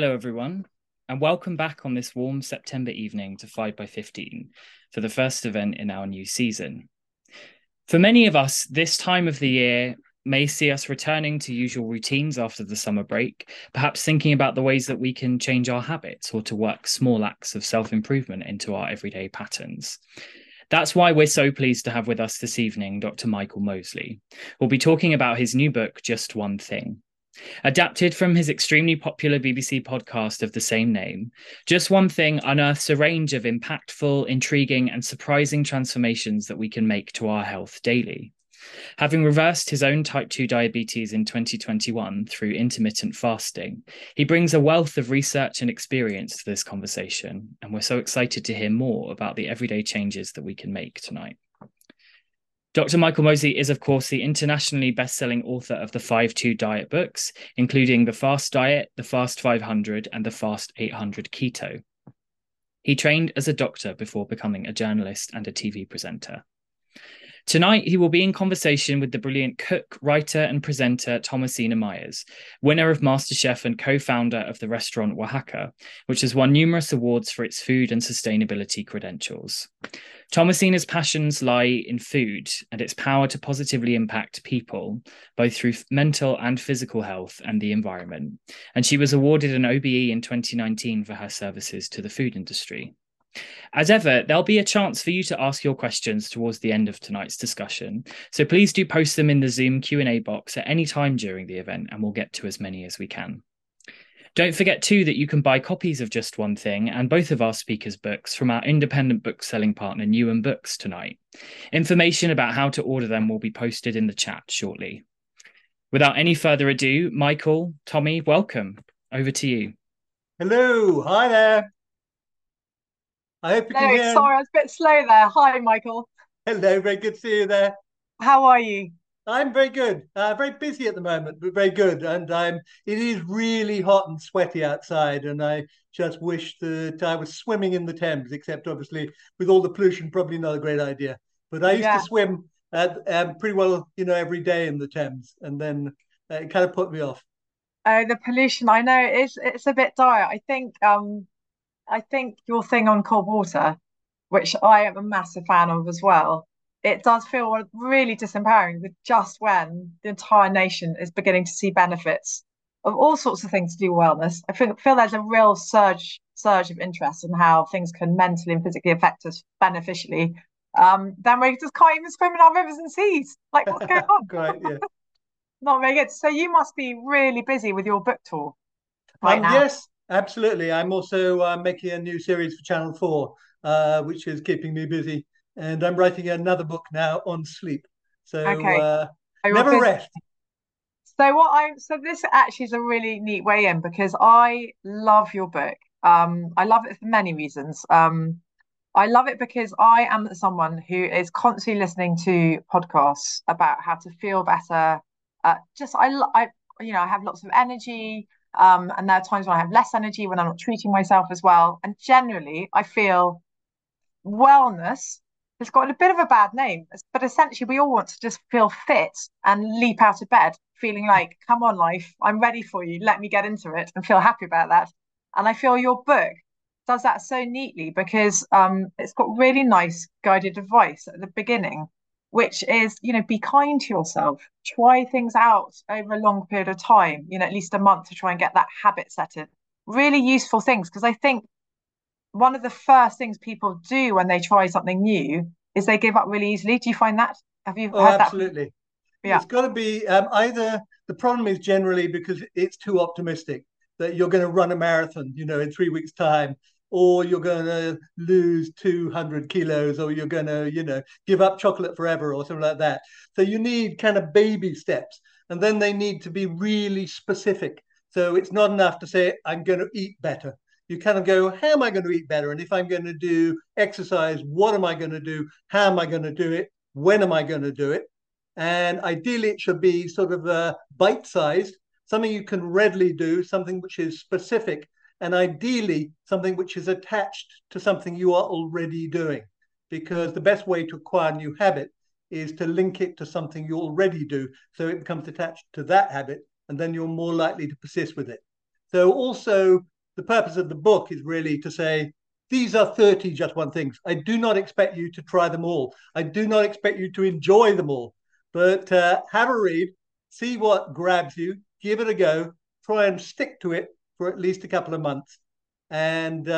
Hello, everyone, and welcome back on this warm September evening to 5x15 for the first event in our new season. For many of us, this time of the year may see us returning to usual routines after the summer break, perhaps thinking about the ways that we can change our habits or to work small acts of self-improvement into our everyday patterns. That's why we're so pleased to have with us this evening Dr. Michael Mosley, who'll be talking about his new book, Just One Thing. Adapted from his extremely popular BBC podcast of the same name, Just One Thing unearths a range of impactful, intriguing, and surprising transformations that we can make to our health daily. Having reversed his own type 2 diabetes in 2021 through intermittent fasting, he brings a wealth of research and experience to this conversation, and we're so excited to hear more about the everyday changes that we can make tonight. Dr. Michael Mosley is, of course, the internationally best-selling author of the 5x15 diet books, including The Fast Diet, The Fast 500, and The Fast 800 Keto. He trained as a doctor before becoming a journalist and a TV presenter. Tonight, he will be in conversation with the brilliant cook, writer, and presenter Thomasina Miers, winner of MasterChef and co-founder of the restaurant Wahaca, which has won numerous awards for its food and sustainability credentials. Thomasina's passions lie in food and its power to positively impact people, both through mental and physical health and the environment. And she was awarded an OBE in 2019 for her services to the food industry. As ever, there'll be a chance for you to ask your questions towards the end of tonight's discussion, so please do post them in the Zoom Q&A box at any time during the event, and we'll get to as many as we can. Don't forget too that you can buy copies of Just One Thing and both of our speakers' books from our independent book-selling partner Newham Books tonight. Information about how to order them will be posted in the chat shortly. Without any further ado, Michael, Tommy, welcome. Over to you. Hello, hi there. I hope you can hear. Sorry, I was a bit slow there. Hi, Michael. Hello, very good to see you there. How are you? I'm very good. Very busy at the moment, but very good. And it is really hot and sweaty outside, and I just wish that I was swimming in the Thames, except obviously with all the pollution, probably not a great idea. But I used to swim pretty well, every day in the Thames, and then it kind of put me off. Oh, the pollution! I know it's a bit dire. I think your thing on cold water, which I am a massive fan of as well, it does feel really disempowering with just when the entire nation is beginning to see benefits of all sorts of things to do with wellness. I feel there's a real surge of interest in how things can mentally and physically affect us beneficially. Then we just can't even swim in our rivers and seas. Like, what's going on? Great, yeah. Not very good. So you must be really busy with your book tour right now. Yes. Absolutely. I'm also making a new series for Channel Four, which is keeping me busy. And I'm writing another book now on sleep. So never rest. So this actually is a really neat way in, because I love your book. I love it for many reasons. I love it because I am someone who is constantly listening to podcasts about how to feel better. I have lots of energy. And there are times when I have less energy, when I'm not treating myself as well. And generally, I feel wellness has got a bit of a bad name. But essentially, we all want to just feel fit and leap out of bed, feeling like, come on, life, I'm ready for you. Let me get into it and feel happy about that. And I feel your book does that so neatly, because it's got really nice guided advice at the beginning, which is, be kind to yourself, try things out over a long period of time, at least a month, to try and get that habit set in. Really useful things, because I think one of the first things people do when they try something new is they give up really easily. Do you find that? Have you heard that? Absolutely. Yeah. It's got to be either the problem is generally because it's too optimistic that you're going to run a marathon, in 3 weeks' time, or you're going to lose 200 kilos, or you're going to, give up chocolate forever or something like that. So you need kind of baby steps, and then they need to be really specific. So it's not enough to say, I'm going to eat better. You kind of go, how am I going to eat better? And if I'm going to do exercise, what am I going to do? How am I going to do it? When am I going to do it? And ideally, it should be sort of bite-sized, something you can readily do, something which is specific, and ideally something which is attached to something you are already doing, because the best way to acquire a new habit is to link it to something you already do, so it becomes attached to that habit, and then you're more likely to persist with it. So also the purpose of the book is really to say, these are 30 Just One Things. I do not expect you to try them all. I do not expect you to enjoy them all, but have a read, see what grabs you, give it a go, try and stick to it for at least a couple of months. And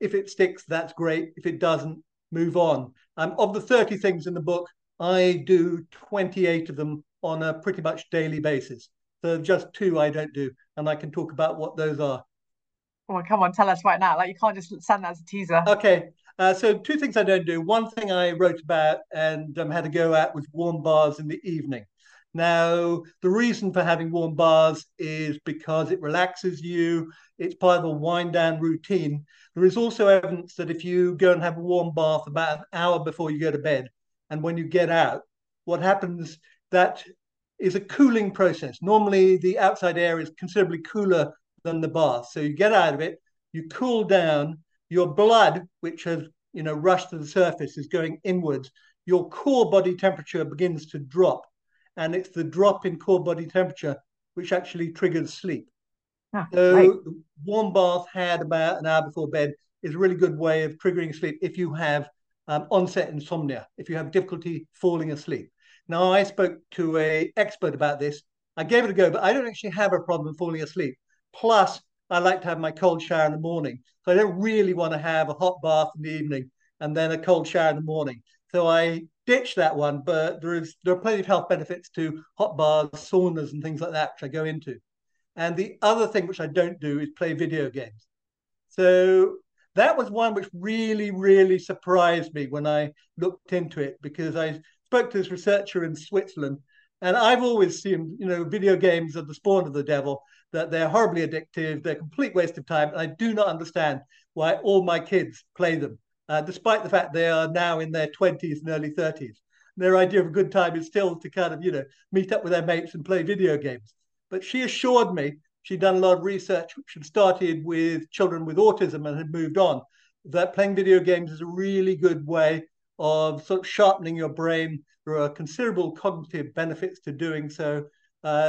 if it sticks, that's great. If it doesn't, move on. Of the 30 things in the book, I do 28 of them on a pretty much daily basis. So just 2 I don't do, and I can talk about what those are. Well, come on, tell us right now. Like, you can't just send that as a teaser. Okay. So 2 things I don't do. One thing I wrote about and had a go at was warm bars in the evening. Now, the reason for having warm bars is because it relaxes you. It's part of a wind-down routine. There is also evidence that if you go and have a warm bath about an hour before you go to bed, and when you get out, what happens, that is a cooling process. Normally, the outside air is considerably cooler than the bath. So you get out of it, you cool down, your blood, which has rushed to the surface, is going inwards. Your core body temperature begins to drop. And it's the drop in core body temperature which actually triggers sleep. Ah, so right. Warm bath had about an hour before bed is a really good way of triggering sleep if you have onset insomnia, if you have difficulty falling asleep. Now, I spoke to an expert about this. I gave it a go, but I don't actually have a problem falling asleep. Plus, I like to have my cold shower in the morning. So I don't really want to have a hot bath in the evening and then a cold shower in the morning. So I ditch that one, but there are plenty of health benefits to hot baths, saunas and things like that, which I go into. And the other thing which I don't do is play video games. So that was one which really, really surprised me when I looked into it, because I spoke to this researcher in Switzerland, and I've always seen, video games are the spawn of the devil, that they're horribly addictive, they're a complete waste of time, and I do not understand why all my kids play them. Despite the fact they are now in their 20s and early 30s. Their idea of a good time is still to kind of, meet up with their mates and play video games. But she assured me, she'd done a lot of research, which had started with children with autism and had moved on, that playing video games is a really good way of sort of sharpening your brain. There are considerable cognitive benefits to doing so.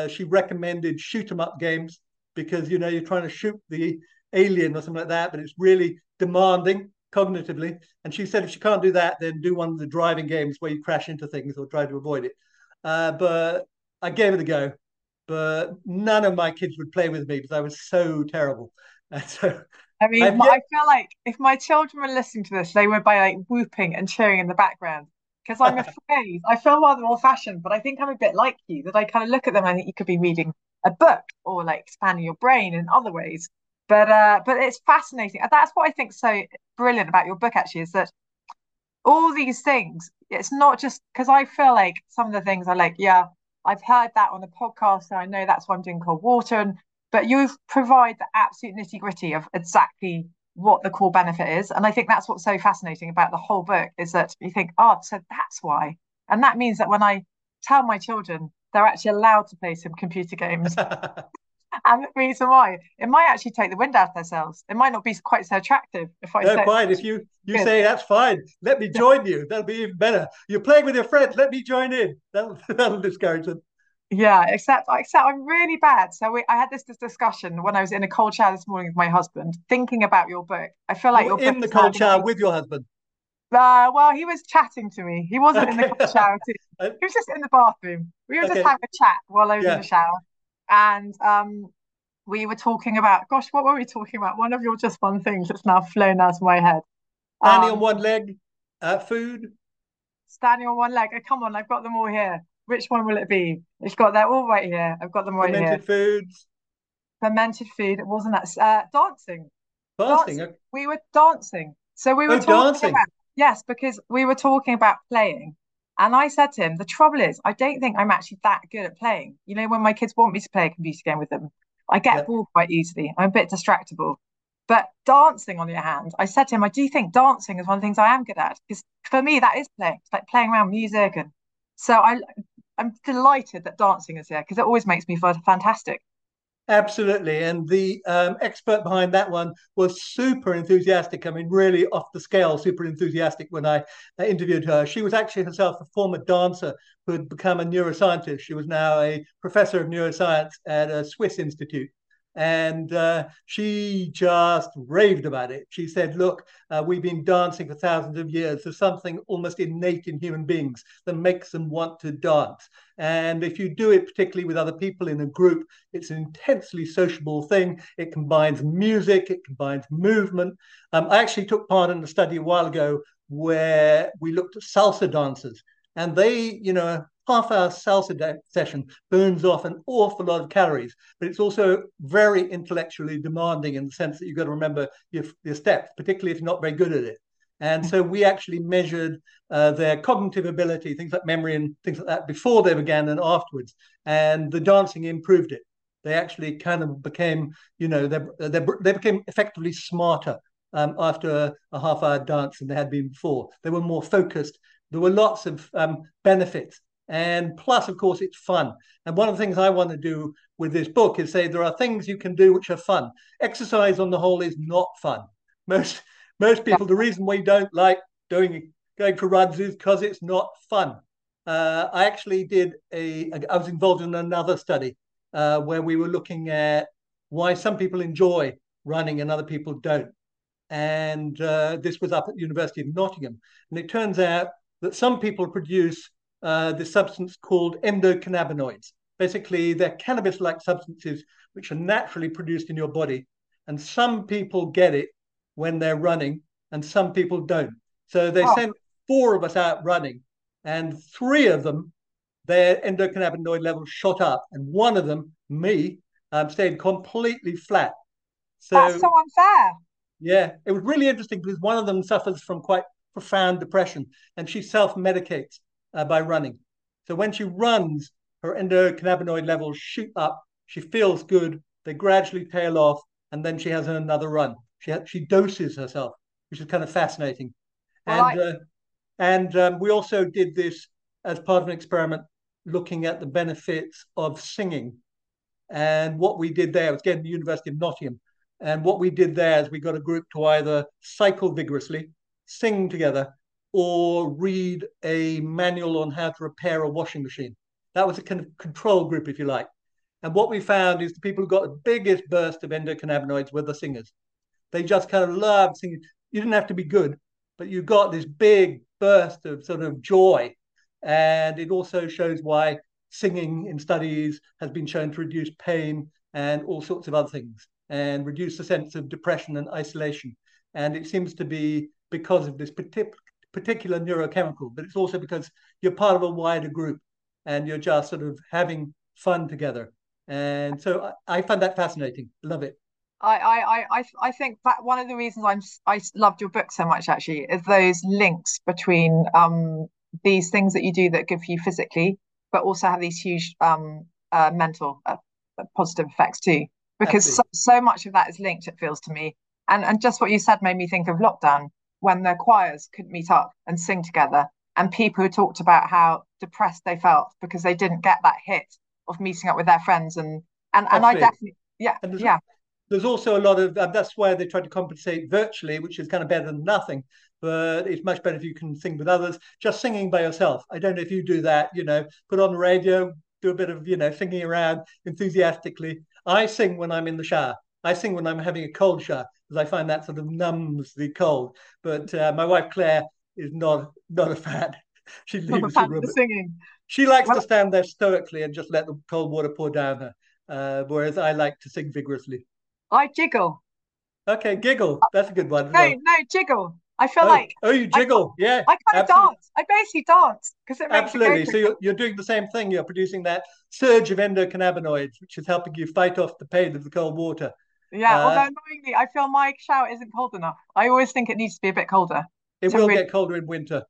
She recommended shoot-'em-up games because, you're trying to shoot the alien or something like that, but it's really demanding cognitively. And she said if she can't do that, then do one of the driving games where you crash into things or try to avoid it. But I gave it a go, but none of my kids would play with me because I was so terrible. And so I feel like if my children were listening to this, they would be like whooping and cheering in the background, because I'm afraid I feel rather old-fashioned, but I think I'm a bit like you, that I kind of look at them and I think you could be reading a book or like expanding your brain in other ways. But it's fascinating. And that's what I think is so brilliant about your book, actually, is that all these things, it's not just, because I feel like some of the things are like, yeah, I've heard that on the podcast, and I know that's why I'm doing cold water. But you provide the absolute nitty gritty of exactly what the core benefit is. And I think that's what's so fascinating about the whole book, is that you think, oh, so that's why. And that means that when I tell my children, they're actually allowed to play some computer games. And the reason why, it might actually take the wind out of themselves. It might not be quite so attractive. If you say, that's fine, let me join you. That'll be even better. You're playing with your friends, let me join in. That'll discourage them. Yeah, except I'm really bad. So I had this discussion when I was in a cold shower this morning with my husband, thinking about your book. I feel like you're in the cold shower with your husband. Well, he was chatting to me. He wasn't in the cold shower too. He was just in the bathroom. We were just having a chat while I was in the shower. And we were talking about, gosh, what were we talking about? One of your Just One Things that's now flown out of my head. Standing on one leg, food. Standing on one leg. Oh, come on, I've got them all here. Which one will it be? It's got that all right here. I've got them right here. Fermented foods. Fermented food. It wasn't that. Dancing. Dancing. Okay. We were dancing. So we were talking dancing. About, yes, because we were talking about playing. And I said to him, the trouble is, I don't think I'm actually that good at playing. When my kids want me to play a computer game with them, I get bored quite easily. I'm a bit distractible. But dancing, on the other hand, I said to him, I do think dancing is one of the things I am good at. Because for me, that is playing. It's like playing around with music. And so I'm delighted that dancing is here, because it always makes me feel fantastic. Absolutely. And the expert behind that one was super enthusiastic. I mean, really off the scale, super enthusiastic when I interviewed her. She was actually herself a former dancer who had become a neuroscientist. She was now a professor of neuroscience at a Swiss institute. And she just raved about it. She said, look, we've been dancing for thousands of years. There's something almost innate in human beings that makes them want to dance. And if you do it, particularly with other people in a group, it's an intensely sociable thing. It combines music, it combines movement. I actually took part in a study a while ago where we looked at salsa dancers, and they, you know, half-hour salsa session burns off an awful lot of calories, but it's also very intellectually demanding in the sense that you've got to remember your steps, particularly if you're not very good at it. And so we actually measured their cognitive ability, things like memory and things like that, before they began and afterwards. And the dancing improved it. They actually kind of became, you know, they became effectively smarter after a half-hour dance than they had been before. They were more focused. There were lots of benefits. And plus, of course, it's fun. And one of the things I want to do with this book is say there are things you can do which are fun. Exercise, on the whole, is not fun. Most people, the reason we don't like going for runs is because it's not fun. I actually did I was involved in another study where we were looking at why some people enjoy running and other people don't. And this was up at the University of Nottingham. And it turns out that some people produce this substance called endocannabinoids. Basically, they're cannabis-like substances which are naturally produced in your body. And some people get it when they're running, and some people don't. So they sent four of us out running, and three of them, their endocannabinoid levels shot up, and one of them, me, stayed completely flat. So, that's so unfair. Yeah, it was really interesting because one of them suffers from quite profound depression, and she self-medicates by running. So when she runs, her endocannabinoid levels shoot up, she feels good, they gradually tail off, and then she has another run. She doses herself, which is kind of fascinating. Right. And we also did this as part of an experiment looking at the benefits of singing. And what we did there, it was again the University of Nottingham. And what we did there is we got a group to either cycle vigorously, sing together, or read a manual on how to repair a washing machine. That was a kind of control group, if you like. And what we found is the people who got the biggest burst of endocannabinoids were the singers. They just kind of loved singing. You didn't have to be good, but you got this big burst of sort of joy. And it also shows why singing in studies has been shown to reduce pain and all sorts of other things and reduce the sense of depression and isolation. And it seems to be because of this particular neurochemical, but it's also because you're part of a wider group and you're just sort of having fun together. And so I find that fascinating. Love it. I think that one of the reasons I loved your book so much actually is those links between these things that you do that good for you physically, but also have these huge mental positive effects too. Because so much of that is linked, it feels to me. And just what you said made me think of lockdown when the choirs couldn't meet up and sing together, and people who talked about how depressed they felt because they didn't get that hit of meeting up with their friends. And I definitely, yeah, yeah. There's also a lot of, that's why they try to compensate virtually, which is kind of better than nothing, but it's much better if you can sing with others. Just singing by yourself, I don't know if you do that, you know, put on the radio, do a bit of, you know, singing around enthusiastically. I sing when I'm in the shower. I sing when I'm having a cold shower, because I find that sort of numbs the cold. But my wife, Claire, is not a fan. She leaves the room. She likes to stand there stoically and just let the cold water pour down her, whereas I like to sing vigorously. I jiggle. Okay, giggle. That's a good one. No, jiggle. I feel like... Oh, you jiggle. Yeah. I kind of dance. I basically dance because it makes Absolutely. So you're doing the same thing. You're producing that surge of endocannabinoids, which is helping you fight off the pain of the cold water. Yeah, although annoyingly, I feel my shower isn't cold enough. I always think it needs to be a bit colder. It will get colder in winter.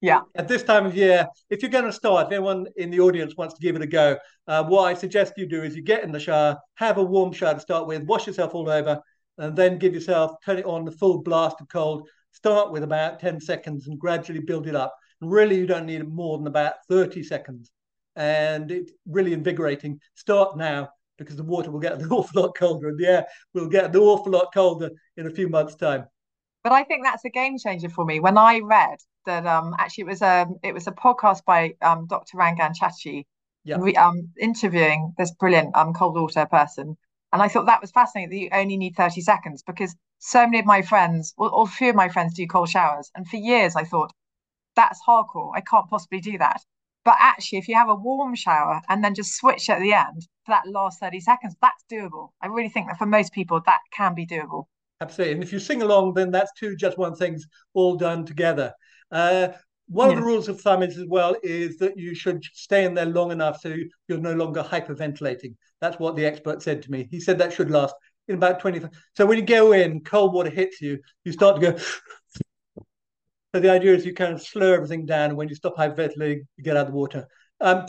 Yeah. At this time of year, if you're going to start, if anyone in the audience wants to give it a go, what I suggest you do is you get in the shower, have a warm shower to start with, wash yourself all over, and then give yourself, turn it on the full blast of cold. Start with about 10 seconds and gradually build it up. And really, you don't need more than about 30 seconds. And it's really invigorating. Start now, because the water will get an awful lot colder and the air will get an awful lot colder in a few months' time. But I think that's a game changer for me. When I read that, actually it was a podcast by Dr. Rangan Chachi, interviewing this brilliant cold water person, And I thought that was fascinating that you only need 30 seconds, because so many of my friends, well, all few of my friends do cold showers. And for years I thought, that's hardcore. I can't possibly do that. But actually, if you have a warm shower and then just switch at the end for that last 30 seconds, that's doable. I really think that for most people, that can be doable. Absolutely. And if you sing along, then that's two Just One Things all done together. One of the rules of thumb is as well is that you should stay in there long enough so you're no longer hyperventilating. That's what the expert said to me. He said that should last in about 25. So when you go in, cold water hits you, you start to go. So the idea is you kind of slow everything down. And when you stop hyperventilating, you get out of the water.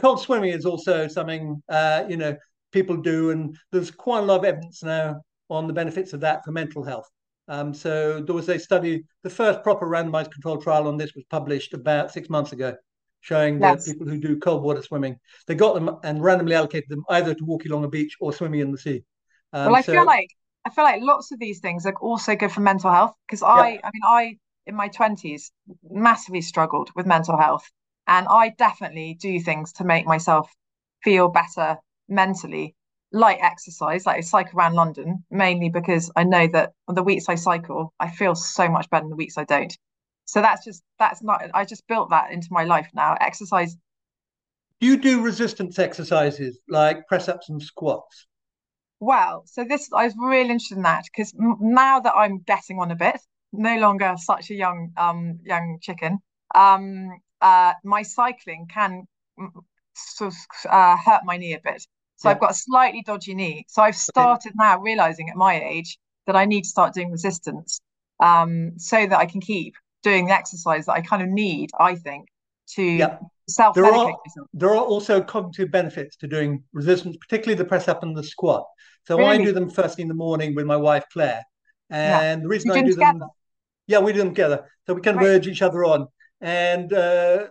Cold swimming is also something, people do. And there's quite a lot of evidence now on the benefits of that for mental health. So there was a study, the first proper randomized controlled trial on this was published about 6 months ago, showing that people who do cold water swimming, they got them and randomly allocated them either to walking along a beach or swimming in the sea. I feel like lots of these things are also good for mental health, because I in my 20s massively struggled with mental health, and I definitely do things to make myself feel better mentally. Light exercise, like I cycle around London, mainly because I know that on the weeks I cycle, I feel so much better than the weeks I don't. So I just built that into my life now. Exercise. Do you do resistance exercises like press-ups and squats? Well, so I was really interested in that, because now that I'm getting on a bit, no longer such a young chicken, my cycling can hurt my knee a bit. So I've got a slightly dodgy knee. So I've started now realizing at my age that I need to start doing resistance so that I can keep doing the exercise that I kind of need, I think, to self-medicate myself. There are also cognitive benefits to doing resistance, particularly the press-up and the squat. So I do them first thing in the morning with my wife, Claire. And the reason I do them... Yeah, we do them together. So we kind of urge each other on. And the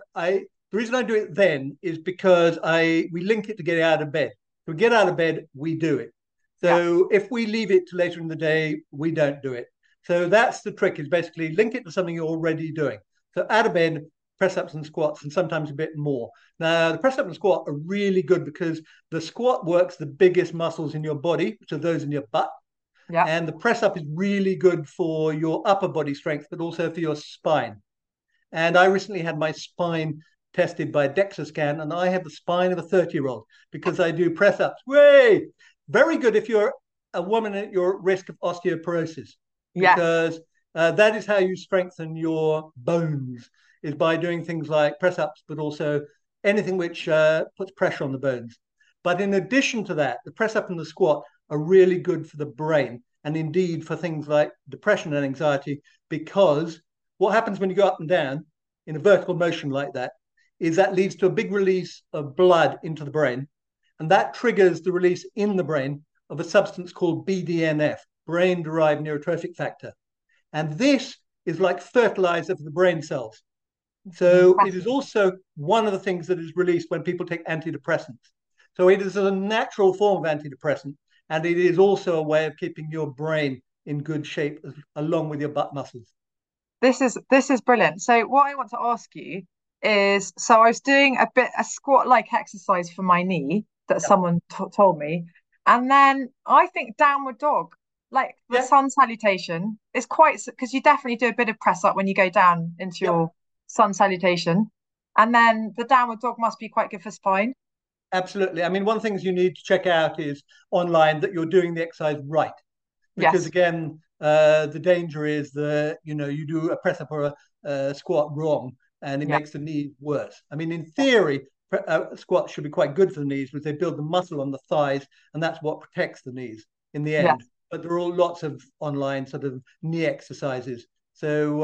reason I do it then is because we link it to getting out of bed. We get out of bed, we do it. So if we leave it to later in the day, we don't do it. So that's the trick, is basically link it to something you're already doing. So out of bed, press-ups and squats, and sometimes a bit more. Now, the press-up and squat are really good because the squat works the biggest muscles in your body, which are those in your butt. Yeah. And the press-up is really good for your upper body strength, but also for your spine. And I recently had my spine tested by a DEXA scan, and I have the spine of a 30-year-old because I do press-ups. Way! Very good if you're a woman at your risk of osteoporosis, because that is how you strengthen your bones, is by doing things like press-ups, but also anything which puts pressure on the bones. But in addition to that, the press-up and the squat are really good for the brain, and indeed for things like depression and anxiety, because what happens when you go up and down in a vertical motion like that is that leads to a big release of blood into the brain. And that triggers the release in the brain of a substance called BDNF, brain-derived neurotrophic factor. And this is like fertilizer for the brain cells. So it is also one of the things that is released when people take antidepressants. So it is a natural form of antidepressant, and it is also a way of keeping your brain in good shape along with your butt muscles. This is brilliant. So what I want to ask you is, so I was doing a squat-like exercise for my knee that someone told me, and then I think downward dog, like the sun salutation, is quite, because you definitely do a bit of press up when you go down into your sun salutation, and then the downward dog must be quite good for spine. Absolutely. I mean, one of the things you need to check out is online that you're doing the exercise right, because again, the danger is that you do a press up or a squat wrong, and it makes the knee worse. I mean, in theory, squats should be quite good for the knees because they build the muscle on the thighs, and that's what protects the knees in the end. Yeah. But there are lots of online sort of knee exercises. So,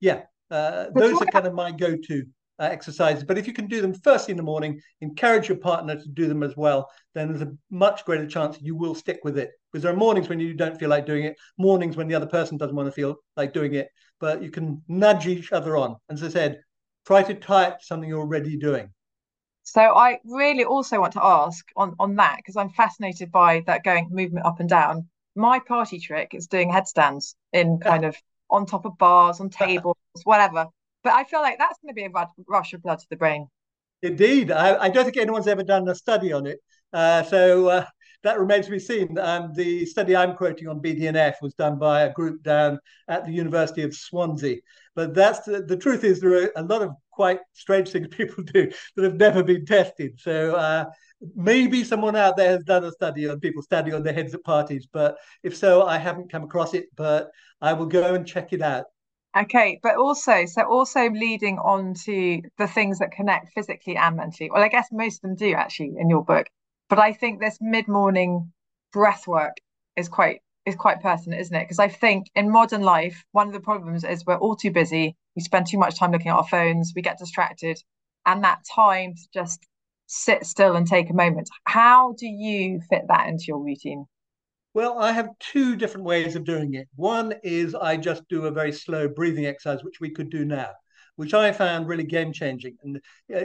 those are kind of my go-to exercises. But if you can do them first in the morning, encourage your partner to do them as well, then there's a much greater chance you will stick with it. Because there are mornings when you don't feel like doing it, mornings when the other person doesn't want to feel like doing it, but you can nudge each other on. And as I said, try to tie it to something you're already doing. So I really also want to ask on that, because I'm fascinated by that going movement up and down. My party trick is doing headstands in kind of on top of bars, on tables, whatever. But I feel like that's going to be a rush of blood to the brain. Indeed. I don't think anyone's ever done a study on it. that remains to be seen. The study I'm quoting on BDNF was done by a group down at the University of Swansea. But that's the truth is there are a lot of quite strange things people do that have never been tested. So maybe someone out there has done a study on people standing on their heads at parties. But if so, I haven't come across it, but I will go and check it out. Okay, but also leading on to the things that connect physically and mentally. Well, I guess most of them do actually in your book, but I think this mid-morning breath work is quite pertinent, isn't it? Because I think in modern life, one of the problems is we're all too busy. We spend too much time looking at our phones. We get distracted, and that time to just sit still and take a moment. How do you fit that into your routine? Well, I have two different ways of doing it. One is I just do a very slow breathing exercise, which we could do now, which I found really game-changing. And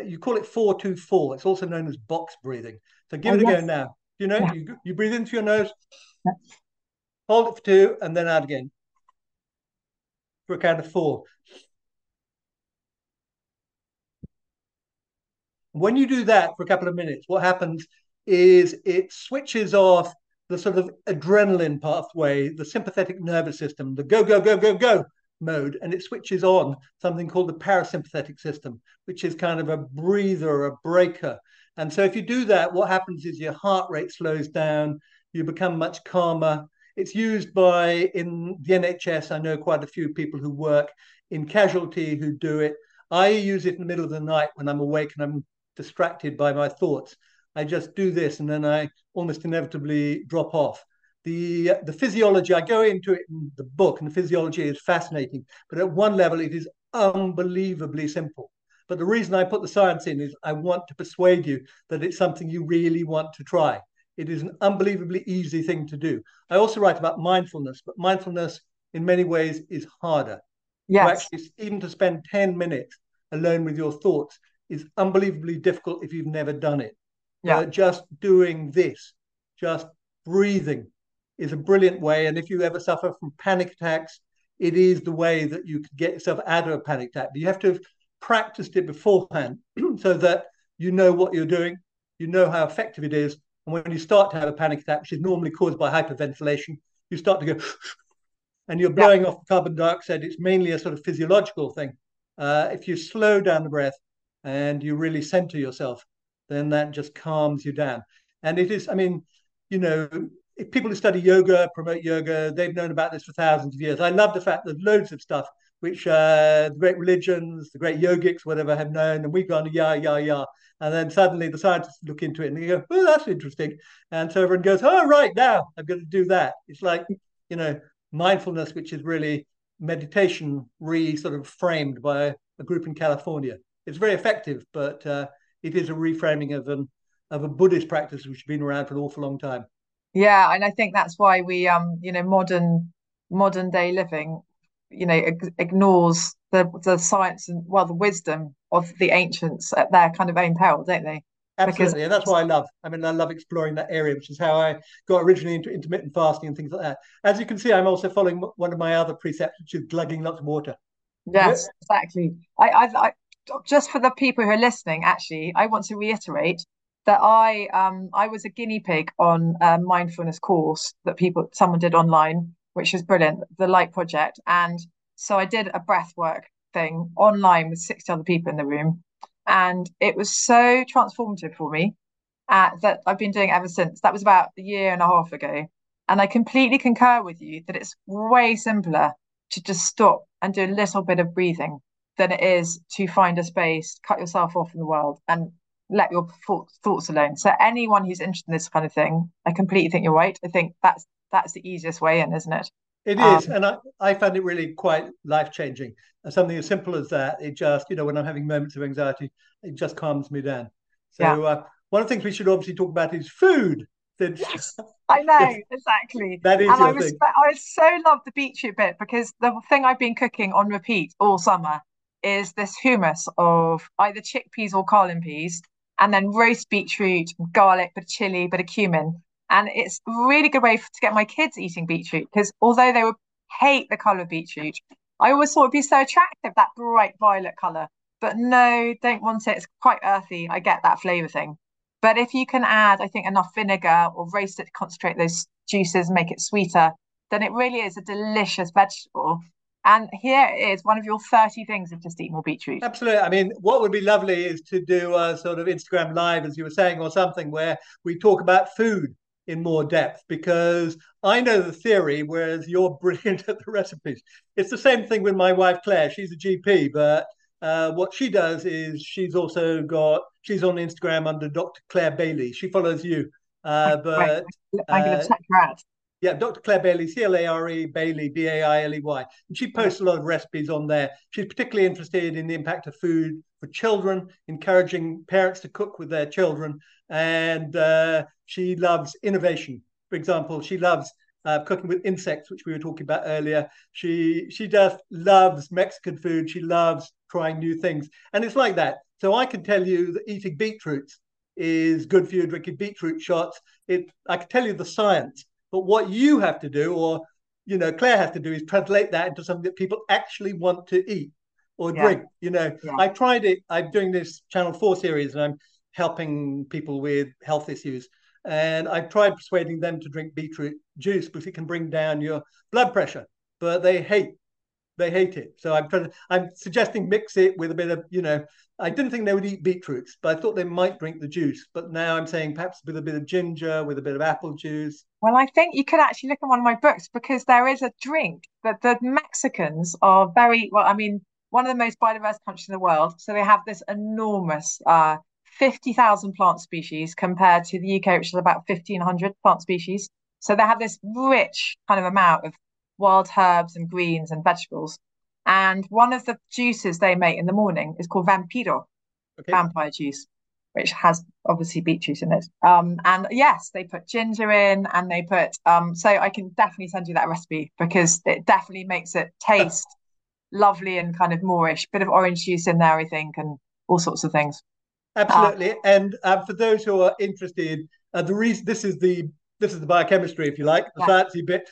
you call it 4-2-4. It's also known as box breathing. So give it a go now. You know, you breathe in through your nose, hold it for 2, and then out again. For a count of 4. When you do that for a couple of minutes, what happens is it switches off the sort of adrenaline pathway, the sympathetic nervous system, the go, go, go, go, go mode, and it switches on something called the parasympathetic system, which is kind of a breather, a breaker. And so if you do that, what happens is your heart rate slows down, you become much calmer. It's used by, in the NHS, I know quite a few people who work in casualty who do it. I use it in the middle of the night when I'm awake and I'm distracted by my thoughts. I just do this, and then I almost inevitably drop off. The physiology, I go into it in the book, and the physiology is fascinating. But at one level, it is unbelievably simple. But the reason I put the science in is I want to persuade you that it's something you really want to try. It is an unbelievably easy thing to do. I also write about mindfulness, but mindfulness in many ways is harder. Yes. So actually, even to spend 10 minutes alone with your thoughts is unbelievably difficult if you've never done it. Yeah. Just doing this, just breathing is a brilliant way. And if you ever suffer from panic attacks, it is the way that you can get yourself out of a panic attack. But you have to have practiced it beforehand so that you know what you're doing, you know how effective it is. And when you start to have a panic attack, which is normally caused by hyperventilation, you start to go and you're blowing off carbon dioxide. It's mainly a sort of physiological thing. If you slow down the breath and you really center yourself, then that just calms you down. And it is, I mean, you know, if people who study yoga, promote yoga, they've known about this for thousands of years. I love the fact that loads of stuff, which the great religions, the great yogics, whatever, have known, and we've gone, yeah. And then suddenly the scientists look into it and they go, oh, that's interesting. And so everyone goes, oh, right, now I've got to do that. It's like, you know, mindfulness, which is really meditation sort of framed by a group in California. It's very effective, but it is a reframing of a Buddhist practice which has been around for an awful long time. Yeah, and I think that's why we, you know, modern day living, you know, ignores the science and the wisdom of the ancients at their kind of own peril, don't they? Absolutely, and that's what I love. I mean, I love exploring that area, which is how I got originally into intermittent fasting and things like that. As you can see, I'm also following one of my other precepts, which is glugging lots of water. Yes, exactly. I just for the people who are listening, actually, I want to reiterate that I was a guinea pig on a mindfulness course that someone did online, which was brilliant, the Light Project. And so I did a breathwork thing online with 60 other people in the room. And it was so transformative for me that I've been doing it ever since. That was about a year and a half ago. And I completely concur with you that it's way simpler to just stop and do a little bit of breathing than it is to find a space, cut yourself off from the world and let your thoughts alone. So anyone who's interested in this kind of thing, I completely think you're right. I think that's the easiest way in, isn't it? It is. And I found it really quite life-changing. Something as simple as that, it just, you know, when I'm having moments of anxiety, it just calms me down. So one of the things we should obviously talk about is food. Yes, I know, exactly. That is I so love the beetroot bit because the thing I've been cooking on repeat all summer is this hummus of either chickpeas or carlin peas, and then roast beetroot, garlic, bit of chili, bit of cumin. And it's a really good way to get my kids eating beetroot, because although they would hate the colour of beetroot, I always thought it'd be so attractive, that bright violet colour. But no, don't want it. It's quite earthy. I get that flavour thing. But if you can add, I think, enough vinegar or roast it to concentrate those juices and make it sweeter, then it really is a delicious vegetable. And here is one of your 30 things of just eat more beetroot. Absolutely. I mean, what would be lovely is to do a sort of Instagram Live, as you were saying, or something where we talk about food in more depth, because I know the theory, whereas you're brilliant at the recipes. It's the same thing with my wife, Claire. She's a GP, but what she does is she's on Instagram under Dr. Claire Bailey. She follows you. I'm going to check her out. Yeah, Dr. Claire Bailey, C-L-A-R-E, Bailey, B-A-I-L-E-Y. And she posts a lot of recipes on there. She's particularly interested in the impact of food for children, encouraging parents to cook with their children. And she loves innovation. For example, she loves cooking with insects, which we were talking about earlier. She just loves Mexican food. She loves trying new things. And it's like that. So I can tell you that eating beetroots is good for you, drinking beetroot shots. I can tell you the science. But what you have to do, or, you know, Claire has to do, is translate that into something that people actually want to eat or drink. You know, I tried it. I'm doing this Channel 4 series and I'm helping people with health issues. And I tried persuading them to drink beetroot juice because it can bring down your blood pressure. But they hate it. So I'm suggesting mix it with a bit of, you know, I didn't think they would eat beetroots, but I thought they might drink the juice. But now I'm saying perhaps with a bit of ginger, with a bit of apple juice. Well, I think you could actually look at one of my books, because there is a drink that the Mexicans are very, well, I mean, one of the most biodiverse countries in the world. So they have this enormous 50,000 plant species compared to the UK, which is about 1,500 plant species. So they have this rich kind of amount of wild herbs and greens and vegetables. And one of the juices they make in the morning is called vampiro, vampire juice, which has obviously beetroot in it. And yes, they put ginger in, and they put, so I can definitely send you that recipe, because it definitely makes it taste lovely and kind of moorish. Bit of orange juice in there, I think, and all sorts of things. Absolutely. And for those who are interested, the reason this is the biochemistry, if you like, the sciencey bit.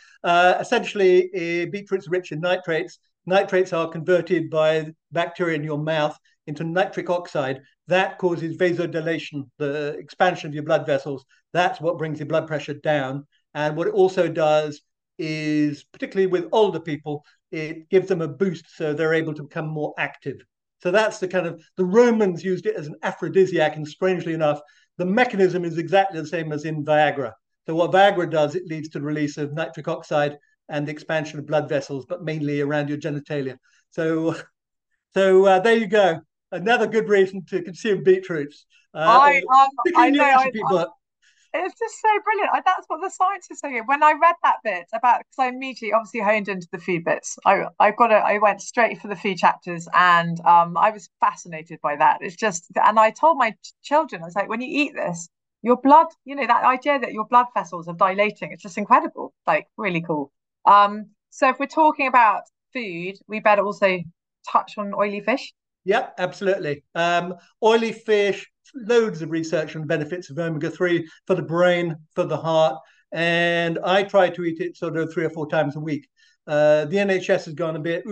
Essentially, beetroot's rich in nitrates. Nitrates are converted by bacteria in your mouth into nitric oxide. That causes vasodilation, the expansion of your blood vessels. That's what brings your blood pressure down. And what it also does is, particularly with older people, it gives them a boost so they're able to become more active. So that's the kind of, the Romans used it as an aphrodisiac, and strangely enough, the mechanism is exactly the same as in Viagra. So what Viagra does, it leads to the release of nitric oxide and the expansion of blood vessels, but mainly around your genitalia. So there you go. Another good reason to consume beetroots. It's just so brilliant. That's what the science is saying. When I read that bit about, because I immediately obviously honed into the food bits. I went straight for the food chapters, and I was fascinated by that. It's just, and I told my children, I was like, when you eat this, your blood, you know, that idea that your blood vessels are dilating, it's just incredible, like really cool. So if we're talking about food, we better also touch on oily fish. Yeah, absolutely. Oily fish, loads of research on the benefits of omega-3 for the brain, for the heart. And I try to eat it sort of 3 or 4 times a week. The NHS has gone a bit,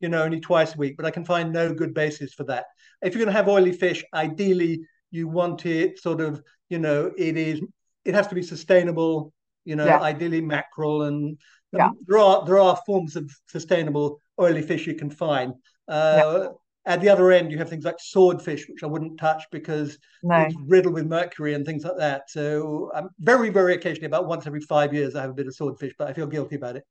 only twice a week, but I can find no good basis for that. If you're going to have oily fish, ideally, you want it sort of, it has to be sustainable, ideally mackerel. And there are forms of sustainable oily fish you can find. At the other end, you have things like swordfish, which I wouldn't touch because it's riddled with mercury and things like that. So I'm very, very occasionally, about once every 5 years, I have a bit of swordfish, but I feel guilty about it.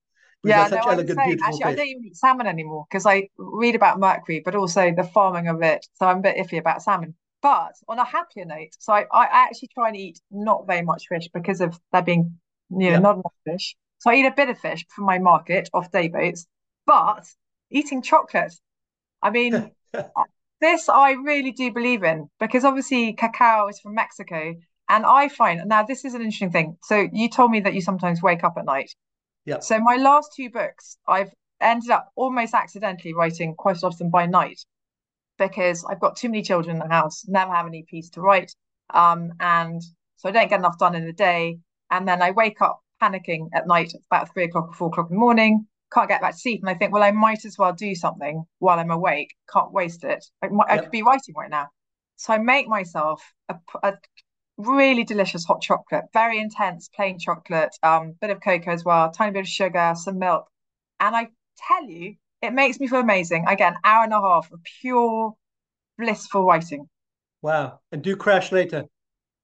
I don't even eat salmon anymore because I read about mercury, but also the farming of it. So I'm a bit iffy about salmon. But on a happier note, so I actually try and eat not very much fish because of there being, not enough fish. So I eat a bit of fish from my market off day boats, but eating chocolate, I mean, this I really do believe in, because obviously cacao is from Mexico. And I find, now this is an interesting thing. So you told me that you sometimes wake up at night. Yeah. So my last 2 books, I've ended up almost accidentally writing quite often by night, because I've got too many children in the house, never have any peace to write. And so I don't get enough done in the day. And then I wake up panicking at night at about 3 o'clock or 4 o'clock in the morning, can't get back to sleep. And I think, well, I might as well do something while I'm awake, can't waste it. I could be writing right now. So I make myself a really delicious hot chocolate, very intense plain chocolate, bit of cocoa as well, tiny bit of sugar, some milk. And I tell you, it makes me feel amazing. I get an hour and a half of pure, blissful writing. Wow. And do crash later.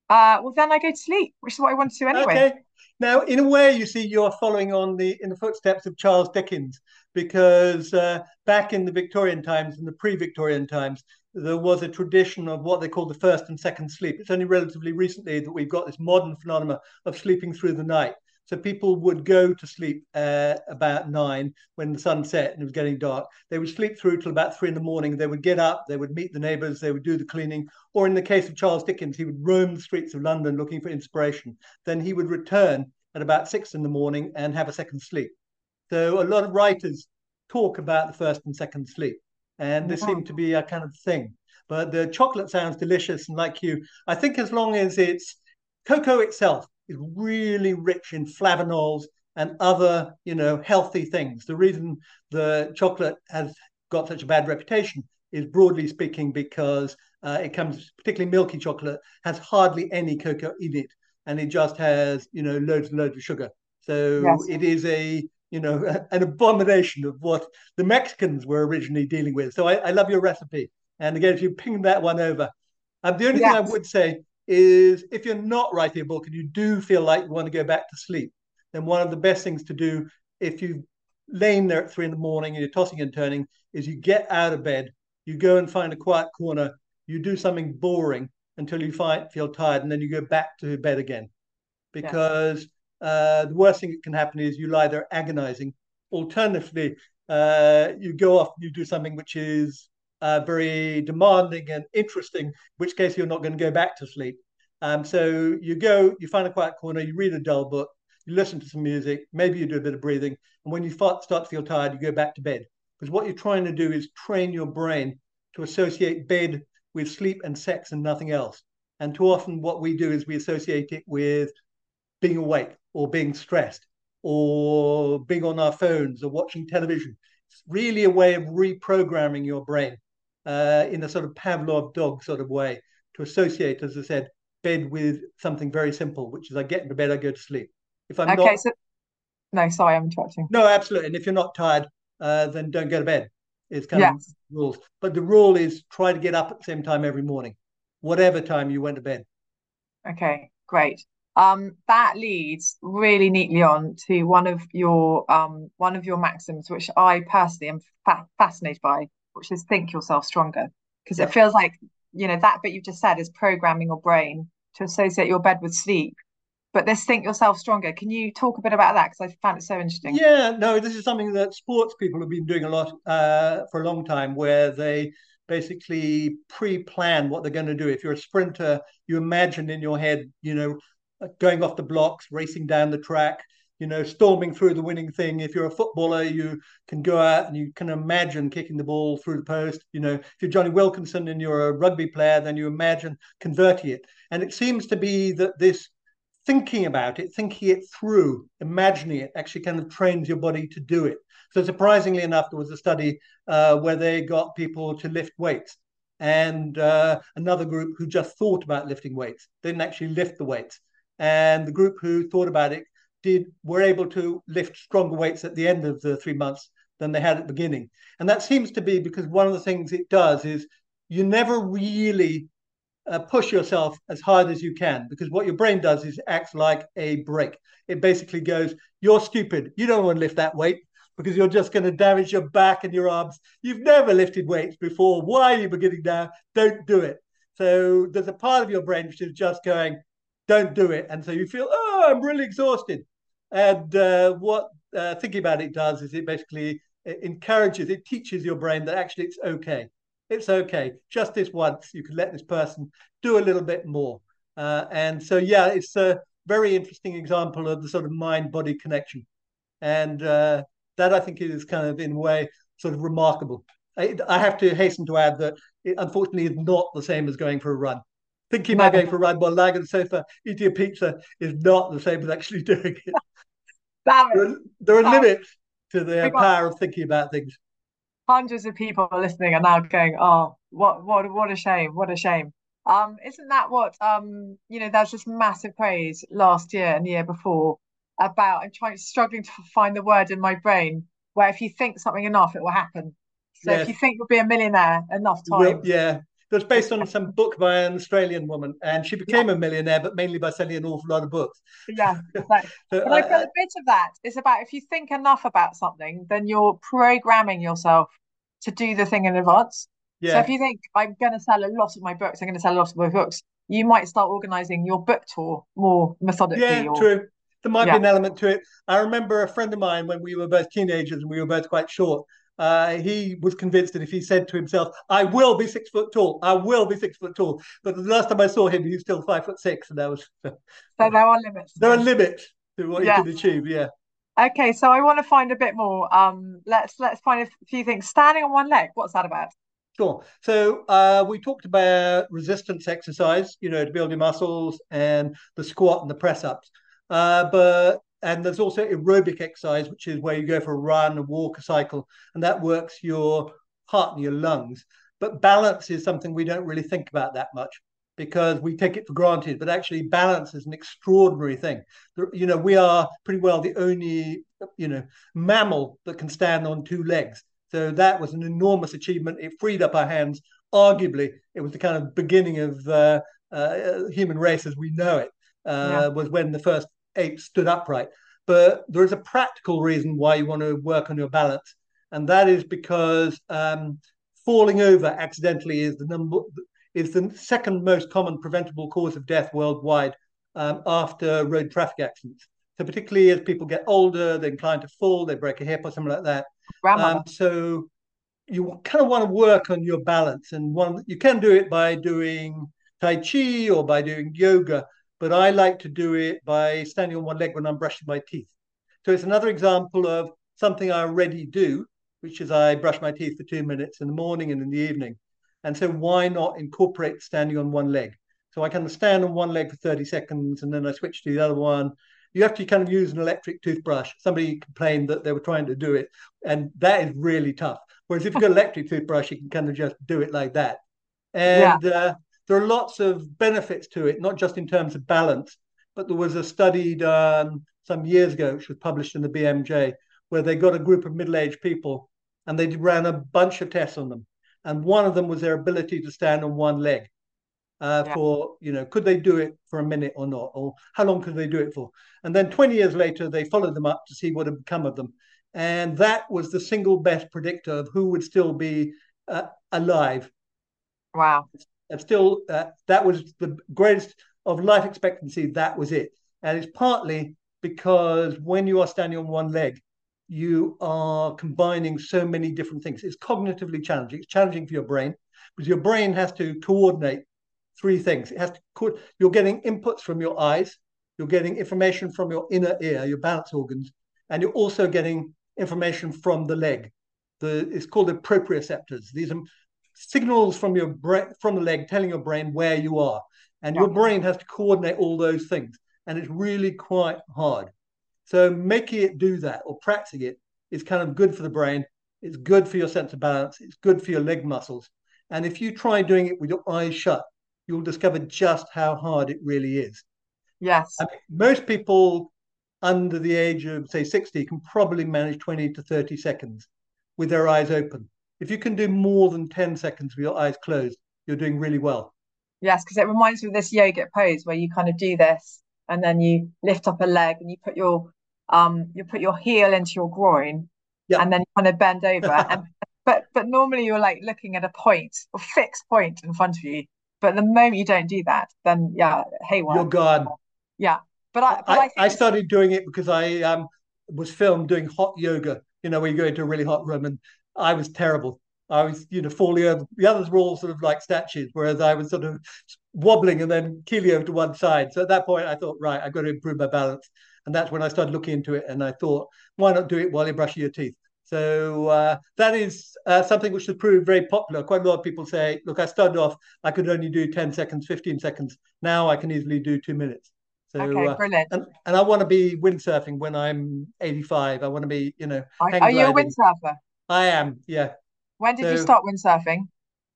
Well, then I go to sleep, which is what I want to do anyway. Okay. Now, in a way, you see, you're following on in the footsteps of Charles Dickens, because back in the Victorian times and the pre-Victorian times, there was a tradition of what they call the first and second sleep. It's only relatively recently that we've got this modern phenomena of sleeping through the night. So people would go to sleep about 9 when the sun set and it was getting dark. They would sleep through till about 3 in the morning. They would get up, they would meet the neighbours, they would do the cleaning. Or in the case of Charles Dickens, he would roam the streets of London looking for inspiration. Then he would return at about 6 in the morning and have a second sleep. So a lot of writers talk about the first and second sleep. And this seemed to be a kind of thing. But the chocolate sounds delicious. And like you, I think as long as it's cocoa itself, is really rich in flavonols and other, healthy things. The reason the chocolate has got such a bad reputation is, broadly speaking, because it comes, particularly milky chocolate, has hardly any cocoa in it, and it just has, loads and loads of sugar. So yes, it is an abomination of what the Mexicans were originally dealing with. So I love your recipe. And again, if you ping that one over, the only thing I would say is, if you're not writing a book and you do feel like you want to go back to sleep, then one of the best things to do, if you've lain there at 3 in the morning and you're tossing and turning, is you get out of bed, you go and find a quiet corner, you do something boring until you feel tired, and then you go back to bed again. Because the worst thing that can happen is you lie there agonizing. Alternatively, you go off and you do something which is very demanding and interesting, in which case you're not going to go back to sleep. So you go, you find a quiet corner, you read a dull book, you listen to some music, maybe you do a bit of breathing. And when you start to feel tired, you go back to bed. Because what you're trying to do is train your brain to associate bed with sleep and sex and nothing else. And too often what we do is we associate it with being awake or being stressed or being on our phones or watching television. It's really a way of reprogramming your brain. In a sort of Pavlov dog sort of way, to associate, as I said, bed with something very simple, which is I get into bed, I go to sleep. If I'm not... No, sorry, I'm interrupting. No, absolutely. And if you're not tired, then don't go to bed. It's kind of rules. But the rule is try to get up at the same time every morning, whatever time you went to bed. Okay, great. That leads really neatly on to one of your maxims, which I personally am fascinated by, which is think yourself stronger. Because it feels like, that bit you've just said is programming your brain to associate your bed with sleep. But this think yourself stronger, can you talk a bit about that? Because I found it so interesting. Yeah, no, this is something that sports people have been doing a lot for a long time, where they basically pre-plan what they're going to do. If you're a sprinter, you imagine in your head, going off the blocks, racing down the track, storming through the winning thing. If you're a footballer, you can go out and you can imagine kicking the ball through the post. If you're Johnny Wilkinson and you're a rugby player, then you imagine converting it. And it seems to be that this thinking about it, thinking it through, imagining it, actually kind of trains your body to do it. So surprisingly enough, there was a study where they got people to lift weights, and another group who just thought about lifting weights. They didn't actually lift the weights. And the group who thought about it were able to lift stronger weights at the end of the 3 months than they had at the beginning. And that seems to be because one of the things it does is you never really push yourself as hard as you can, because what your brain does is acts like a brake. It basically goes, you're stupid. You don't want to lift that weight because you're just going to damage your back and your arms. You've never lifted weights before. Why are you beginning now? Don't do it. So there's a part of your brain which is just going, don't do it. And so you feel, oh, I'm really exhausted. And what thinking about it does is it basically encourages, it teaches your brain that actually it's okay. It's okay. Just this once, you can let this person do a little bit more. And so, yeah, it's a very interesting example of the sort of mind-body connection. And that I think is kind of, in a way, sort of remarkable. I have to hasten to add that it unfortunately is not the same as going for a run. Thinking about going for a ride while lying on the sofa, eating a pizza is not the same as actually doing it. There are limits to the power of thinking about things. Hundreds of people are listening and now going, oh, what a shame, what a shame. Isn't that what, there's this massive craze last year and the year before about, struggling to find the word in my brain, where if you think something enough, it will happen. So yes. If you think you'll be a millionaire enough time. Yeah. That's based on some book by an Australian woman, and she became a millionaire, but mainly by selling an awful lot of books. Yeah, exactly. But I've got a bit of that. It's about if you think enough about something, then you're programming yourself to do the thing in advance. Yeah. So if you think I'm going to sell a lot of my books, you might start organising your book tour more methodically. Yeah, true. There might be an element to it. I remember a friend of mine when we were both teenagers and we were both quite short. He was convinced that if he said to himself, I will be 6 foot tall, I will be 6 foot tall. But the last time I saw him, he was still 5'6", and that was... So there are limits. There are limits to what you can achieve, Okay, so I want to find a bit more. Let's find a few things. Standing on one leg, what's that about? Sure. So we talked about resistance exercise, to build your muscles, and the squat and the press-ups. And there's also aerobic exercise, which is where you go for a run, a walk, a cycle, and that works your heart and your lungs. But balance is something we don't really think about that much because we take it for granted. But actually, balance is an extraordinary thing. We are pretty well the only, mammal that can stand on two legs. So that was an enormous achievement. It freed up our hands. Arguably, it was the kind of beginning of human race as we know it, was when the first ape stood upright. But there is a practical reason why you want to work on your balance, and that is because falling over accidentally is the second most common preventable cause of death worldwide after road traffic accidents. So particularly as people get older, they're inclined to fall, they break a hip or something like that. So you kind of want to work on your balance, and you can do it by doing Tai Chi or by doing yoga. But I like to do it by standing on one leg when I'm brushing my teeth. So it's another example of something I already do, which is I brush my teeth for 2 minutes in the morning and in the evening. And so why not incorporate standing on one leg? So I kind of stand on one leg for 30 seconds and then I switch to the other one. You have to kind of use an electric toothbrush. Somebody complained that they were trying to do it, and that is really tough. Whereas if you've got an electric toothbrush, you can kind of just do it like that. And there are lots of benefits to it, not just in terms of balance, but there was a study done some years ago, which was published in the BMJ, where they got a group of middle-aged people and they ran a bunch of tests on them. And one of them was their ability to stand on one leg could they do it for a minute or not? Or how long could they do it for? And then 20 years later, they followed them up to see what had become of them. And that was the single best predictor of who would still be alive. Wow. And still, that was the greatest of life expectancy. That was it. And it's partly because when you are standing on one leg, you are combining so many different things. It's cognitively challenging. It's challenging for your brain because your brain has to coordinate three things. It has to. You're getting inputs from your eyes. You're getting information from your inner ear, your balance organs. And you're also getting information from the leg. It's called the proprioceptors. These are signals from your from the leg telling your brain where you are, and your brain has to coordinate all those things, and it's really quite hard. So making it do that or practicing it is kind of good for the brain. It's good for your sense of balance. It's good for your leg muscles. And if you try doing it with your eyes shut, you'll discover just how hard it really is. Yes. I mean, most people under the age of say 60 can probably manage 20 to 30 seconds with their eyes open. If you can do more than 10 seconds with your eyes closed, you're doing really well. Yes, because it reminds me of this yogic pose where you kind of do this and then you lift up a leg and you put your heel into your groin and then you kind of bend over. but normally you're like looking at a point, a fixed point in front of you. But the moment you don't do that, then haywire. You're gone. Yeah. But I started doing it because I was filmed doing hot yoga, where you go into a really hot room, and I was terrible. I was, falling over. The others were all sort of like statues, whereas I was sort of wobbling and then keeling over to one side. So at that point, I thought, right, I've got to improve my balance. And that's when I started looking into it. And I thought, why not do it while you're brushing your teeth? So that is something which has proved very popular. Quite a lot of people say, look, I started off, I could only do 10 seconds, 15 seconds. Now I can easily do 2 minutes. So, brilliant. And I want to be windsurfing when I'm 85. I want to be, Are you a windsurfer? I am, yeah. When did you start windsurfing?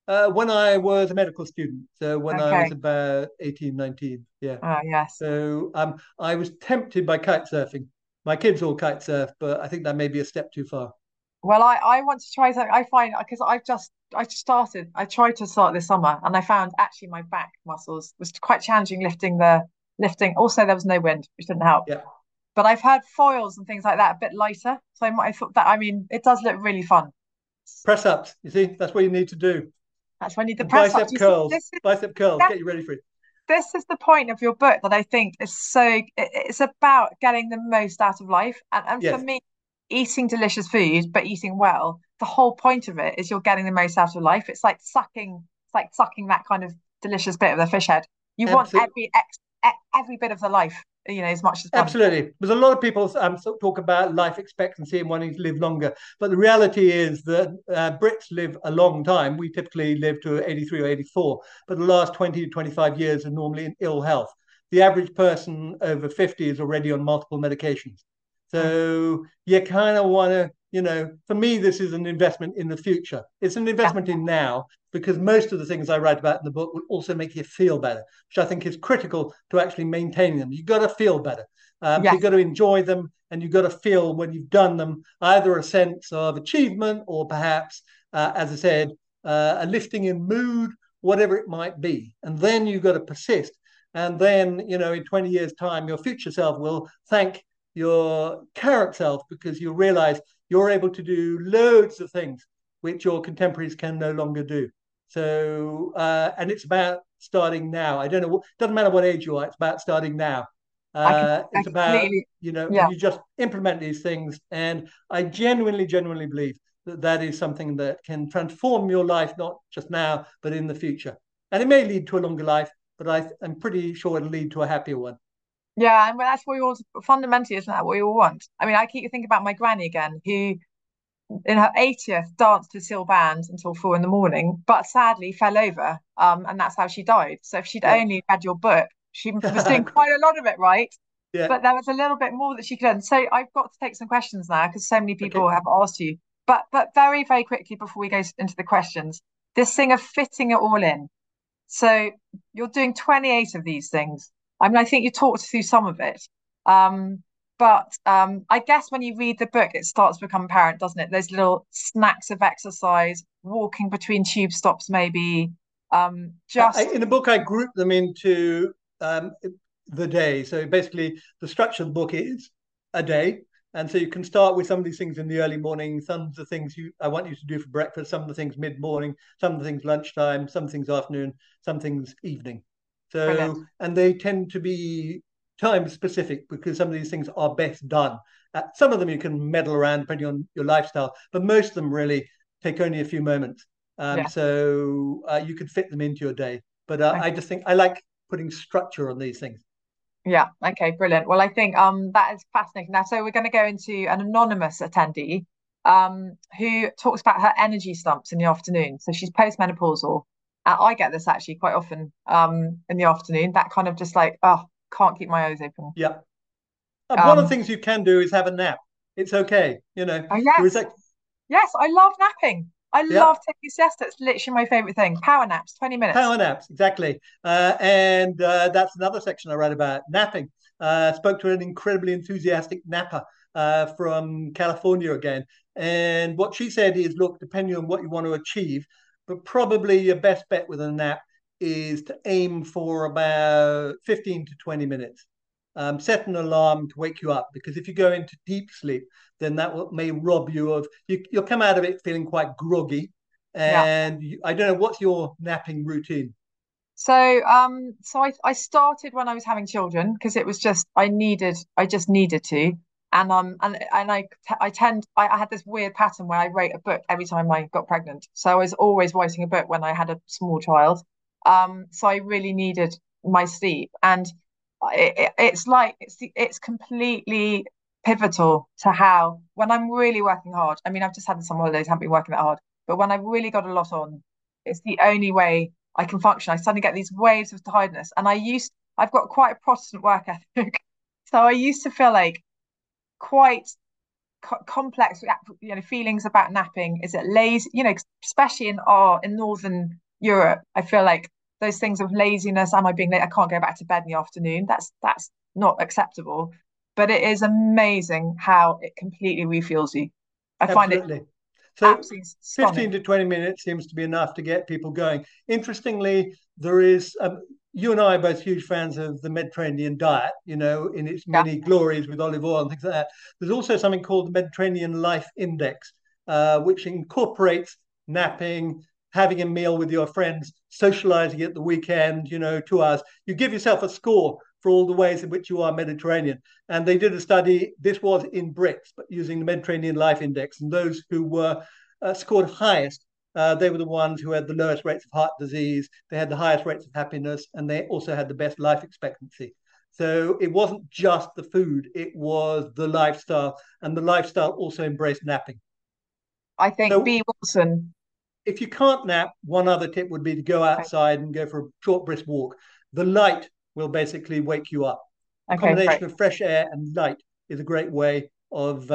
When I was a medical student, so when I was about 18, 19, yeah. Oh, yes. So I was tempted by kite surfing. My kids all kite surf, but I think that may be a step too far. Well, I want to try something. I find, because I tried to start this summer, and I found actually my back muscles was quite challenging lifting. Also, there was no wind, which didn't help. Yeah. But I've heard foils and things like that a bit lighter. So I thought that, I mean, it does look really fun. Press ups, you see, that's what you need to do. That's when you need the press ups. Bicep curls, get you ready for it. This is the point of your book that I think is so, it's about getting the most out of life. And yes. For me, eating delicious food, but eating well, the whole point of it is you're getting the most out of life. It's like sucking that kind of delicious bit of the fish head. You Absolutely. Want every bit of the life, you know, as much as possible. Absolutely. There's a lot of people talk about life expectancy and wanting to live longer. But the reality is that Brits live a long time. We typically live to 83 or 84. But the last 20 to 25 years are normally in ill health. The average person over 50 is already on multiple medications. So you kind of want to, you know, for me, this is an investment in the future. It's an investment in now, because most of the things I write about in the book will also make you feel better, which I think is critical to actually maintaining them. You've got to feel better. You've got to enjoy them, and you've got to feel when you've done them, either a sense of achievement or perhaps, as I said, a lifting in mood, whatever it might be. And then you've got to persist. And then, you know, in 20 years' time, your future self will thank your current self, because you realize you're able to do loads of things which your contemporaries can no longer do. So, and it's about starting now. I don't know, doesn't matter what age you are, it's about starting now. It's about, you know, you just implement these things. And I genuinely believe that that is something that can transform your life, not just now, but in the future. And it may lead to a longer life, but I'm pretty sure it'll lead to a happier one. Yeah, and that's what we all fundamentally, isn't that what we all want? I mean, I keep thinking about my granny again, who in her 80th danced to steel bands until 4 a.m, but sadly fell over, and that's how she died. So if she'd only read your book, she was doing quite a lot of it, right? Yeah. But there was a little bit more that she could learn. So I've got to take some questions now, because so many people have asked you. But very, very quickly before we go into the questions, this thing of fitting it all in. So you're doing 28 of these things. I mean, I think you talked through some of it, but I guess when you read the book, it starts to become apparent, doesn't it? Those little snacks of exercise, walking between tube stops, maybe. In the book, I group them into the day. So basically, the structure of the book is a day. And so you can start with some of these things in the early morning, some of the things I want you to do for breakfast, some of the things mid-morning, some of the things lunchtime, some things afternoon, some things evening. So, Brilliant. And they tend to be time specific, because some of these things are best done. Some of them you can meddle around depending on your lifestyle, but most of them really take only a few moments. So you can fit them into your day. But I just think I like putting structure on these things. Yeah. Okay. Brilliant. Well, I think that is fascinating. Now, so we're going to go into an anonymous attendee who talks about her energy stumps in the afternoon. So she's postmenopausal. I get this actually quite often in the afternoon, that kind of just like, oh, can't keep my eyes open. Yeah. One of the things you can do is have a nap. It's okay, you know. Oh, yes. Yes, I love napping. I love taking siesta. It's literally my favourite thing. Power naps, 20 minutes. Power naps, exactly. And that's another section I write about, napping. Spoke to an incredibly enthusiastic napper from California again. And what she said is, look, depending on what you want to achieve, but probably your best bet with a nap is to aim for about 15 to 20 minutes. Set an alarm to wake you up, because if you go into deep sleep, then that may rob you of, you'll come out of it feeling quite groggy. And I don't know, what's your napping routine? So I started when I was having children, because it was just, I just needed to. And I had this weird pattern where I wrote a book every time I got pregnant. So I was always writing a book when I had a small child. So I really needed my sleep, and it's completely pivotal to how, when I'm really working hard. I mean, I've just had some holidays, haven't been working that hard, but when I've really got a lot on, it's the only way I can function. I suddenly get these waves of tiredness, and I've got quite a Protestant work ethic, so I used to feel like quite complex feelings about napping. Is it lazy? You know, especially in Northern Europe, I feel like those things of laziness. Am I being late? I can't go back to bed in the afternoon. That's not acceptable. But it is amazing how it completely refuels you. I find it. So 15 to 20 minutes seems to be enough to get people going. Interestingly, there is, you and I are both huge fans of the Mediterranean diet, you know, in its many glories with olive oil and things like that. There's also something called the Mediterranean Life Index, which incorporates napping, having a meal with your friends, socializing at the weekend, you know, 2 hours. You give yourself a score for all the ways in which you are Mediterranean. And they did a study, this was in BRICS, but using the Mediterranean Life Index. And those who were scored highest, they were the ones who had the lowest rates of heart disease, they had the highest rates of happiness, and they also had the best life expectancy. So it wasn't just the food, it was the lifestyle. And the lifestyle also embraced napping. I think so, B. Wilson. If you can't nap, one other tip would be to go outside and go for a short, brisk walk. The light will basically wake you up. Okay, combination of fresh air and light is a great way of,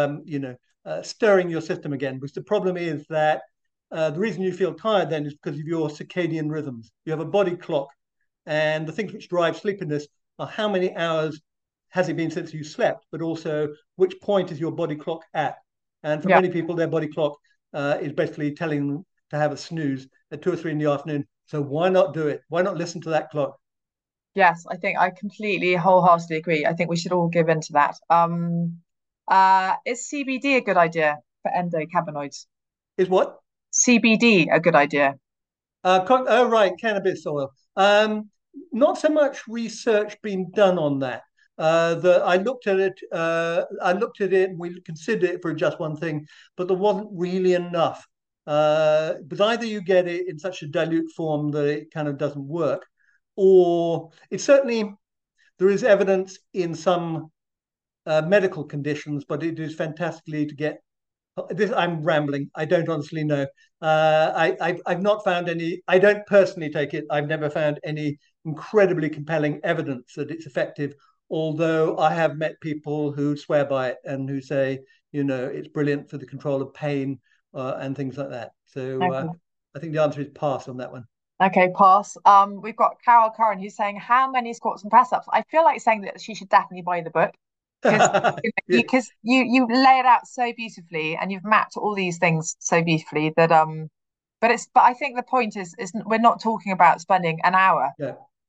stirring your system again. Because the problem is that the reason you feel tired then is because of your circadian rhythms. You have a body clock, and the things which drive sleepiness are how many hours has it been since you slept, but also which point is your body clock at. And for many people, their body clock is basically telling them to have a snooze at 2 or 3 in the afternoon. So why not do it? Why not listen to that clock? Yes, I think I completely wholeheartedly agree. I think we should all give in to that. Is CBD a good idea for endocannabinoids? Is what? CBD a good idea? Cannabis oil. Not so much research being done on that. I looked at it and we considered it for Just One Thing, but there wasn't really enough. But either you get it in such a dilute form that it kind of doesn't work, or it's certainly, there is evidence in some medical conditions, but it is fantastically to get this. I'm rambling. I don't honestly know. I've not found any. I don't personally take it. I've never found any incredibly compelling evidence that it's effective, although I have met people who swear by it and who say, you know, it's brilliant for the control of pain and things like that. So I think the answer is pass on that one. Okay, pass. We've got Carol Curran who's saying, how many squats and press-ups? I feel like saying that she should definitely buy the book, because you lay it out so beautifully and you've mapped all these things so beautifully that but I think the point is we're not talking about spending an hour.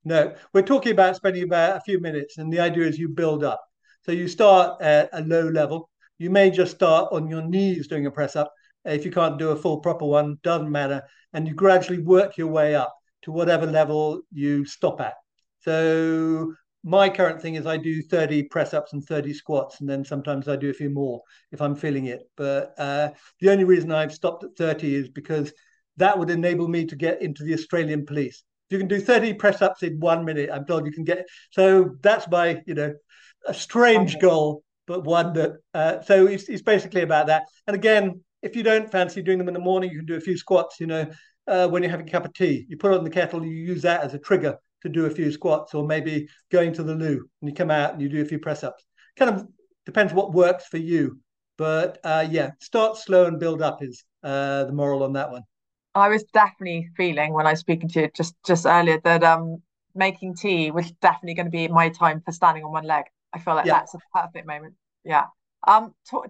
No, we're talking about spending about a few minutes, and the idea is you build up. So you start at a low level. You may just start on your knees doing a press-up. If you can't do a full proper one, doesn't matter. And you gradually work your way up to whatever level you stop at. So my current thing is I do 30 press-ups and 30 squats, and then sometimes I do a few more if I'm feeling it. But the only reason I've stopped at 30 is because that would enable me to get into the Australian police. If you can do 30 press-ups in 1 minute, I'm told you can get it. So that's my, a strange goal, but one that... so it's basically about that. And again, if you don't fancy doing them in the morning, you can do a few squats, when you're having a cup of tea. You put on the kettle, you use that as a trigger to do a few squats, or maybe going to the loo and you come out and you do a few press-ups. Kind of depends what works for you. But start slow and build up is the moral on that one. I was definitely feeling when I was speaking to you just earlier that making tea was definitely going to be my time for standing on one leg. I feel like that's a perfect moment. Yeah.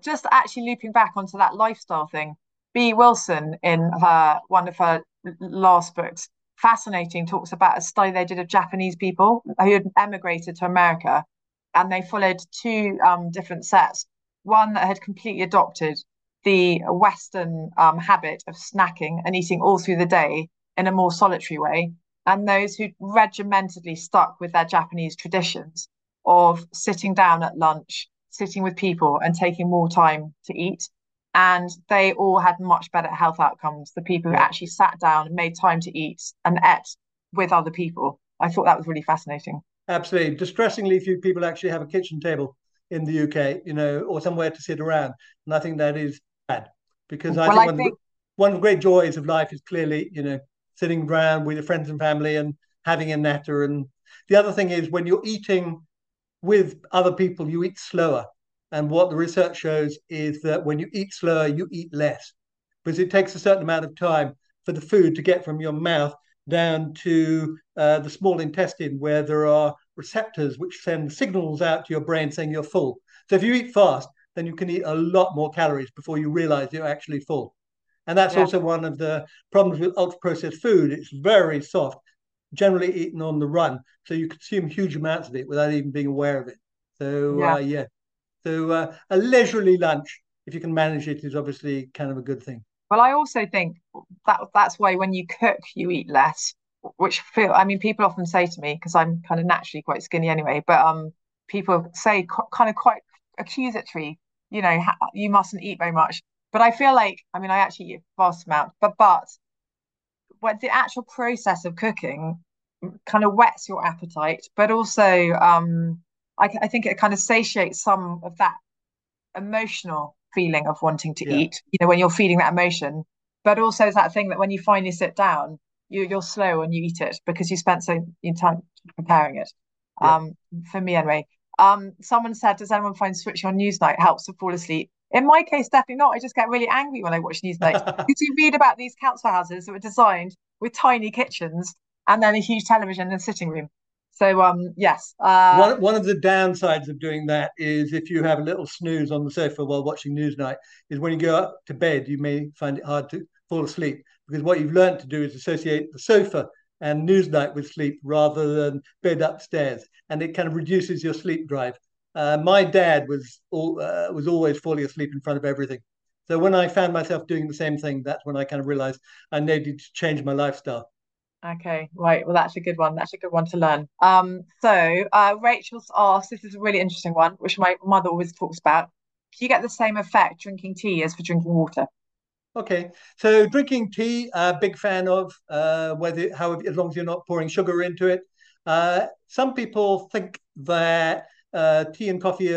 Just actually looping back onto that lifestyle thing, B. Wilson in one of her last books, fascinating, talks about a study they did of Japanese people who had emigrated to America, and they followed two different sets. One that had completely adopted the Western habit of snacking and eating all through the day in a more solitary way, and those who regimentedly stuck with their Japanese traditions of sitting down at lunch, sitting with people and taking more time to eat. And they all had much better health outcomes. The people who actually sat down and made time to eat and ate with other people. I thought that was really fascinating. Absolutely. Distressingly few people actually have a kitchen table in the UK, or somewhere to sit around. And I think that is bad, because one of the great joys of life is clearly, sitting around with your friends and family and having a natter. And the other thing is, when you're eating with other people, you eat slower. And what the research shows is that when you eat slower, you eat less, because it takes a certain amount of time for the food to get from your mouth down to the small intestine, where there are receptors which send signals out to your brain saying you're full. So if you eat fast, then you can eat a lot more calories before you realize you're actually full. And that's also one of the problems with ultra-processed food. It's very soft, generally eaten on the run. So you consume huge amounts of it without even being aware of it. So, So a leisurely lunch, if you can manage it, is obviously kind of a good thing. Well, I also think that that's why when you cook, you eat less, which I mean, people often say to me, because I'm kind of naturally quite skinny anyway, but people say kind of quite accusatory, you know, you mustn't eat very much. But I feel like, I mean, I actually eat a vast amount, but the actual process of cooking kind of whets your appetite, but also I think it kind of satiates some of that emotional feeling of wanting to eat, you know, when you're feeling that emotion. But also it's that thing that when you finally sit down, you're slow and you eat it because you spent so much time preparing it. For me anyway. Someone said, does anyone find switching on Newsnight helps to fall asleep? In my case, definitely not. I just get really angry when I watch Newsnight. Because you read about these council houses that were designed with tiny kitchens and then a huge television and a sitting room. So, yes. One of the downsides of doing that is if you have a little snooze on the sofa while watching Newsnight, is when you go up to bed, you may find it hard to fall asleep, because what you've learned to do is associate the sofa and Newsnight with sleep rather than bed upstairs. And it kind of reduces your sleep drive. My dad was always falling asleep in front of everything. So when I found myself doing the same thing, that's when I kind of realized I needed to change my lifestyle. Okay, right. Well, that's a good one. That's a good one to learn. So Rachel's asked, this is a really interesting one, which my mother always talks about. Do you get the same effect drinking tea as for drinking water? Okay, so drinking tea, big fan of, as long as you're not pouring sugar into it. Some people think that tea and coffee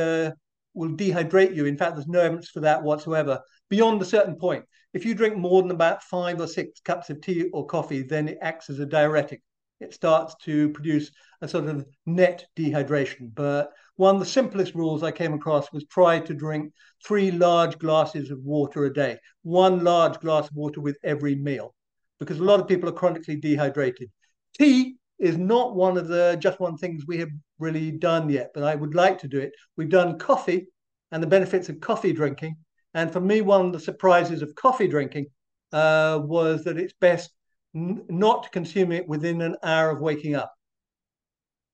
will dehydrate you. In fact, there's no evidence for that whatsoever, beyond a certain point. If you drink more than about 5 or 6 cups of tea or coffee, then it acts as a diuretic. It starts to produce a sort of net dehydration. But one of the simplest rules I came across was try to drink 3 large glasses of water a day, 1 large glass of water with every meal, because a lot of people are chronically dehydrated. Tea is not one of the just one things we have really done yet, but I would like to do it. We've done coffee and the benefits of coffee drinking. And for me, one of the surprises of coffee drinking was that it's best not to consume it within an hour of waking up.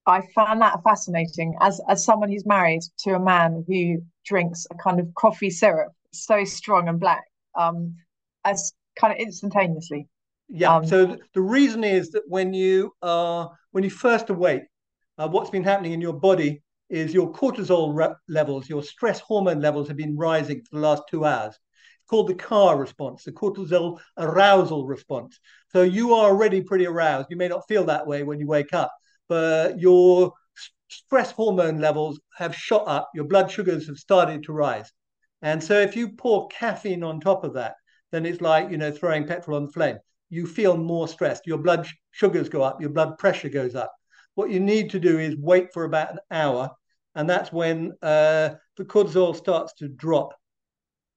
I found that fascinating as someone who's married to a man who drinks a kind of coffee syrup so strong and black, as kind of instantaneously. Yeah. So the reason is that when you first awake, what's been happening in your body is your cortisol levels, your stress hormone levels, have been rising for the last 2 hours. It's called the CAR response, the cortisol arousal response. So you are already pretty aroused. You may not feel that way when you wake up, but your stress hormone levels have shot up. Your blood sugars have started to rise. And so if you pour caffeine on top of that, then it's like, you know, throwing petrol on the flame. You feel more stressed. Your blood sugars go up. Your blood pressure goes up. What you need to do is wait for about an hour, and that's when the cortisol starts to drop.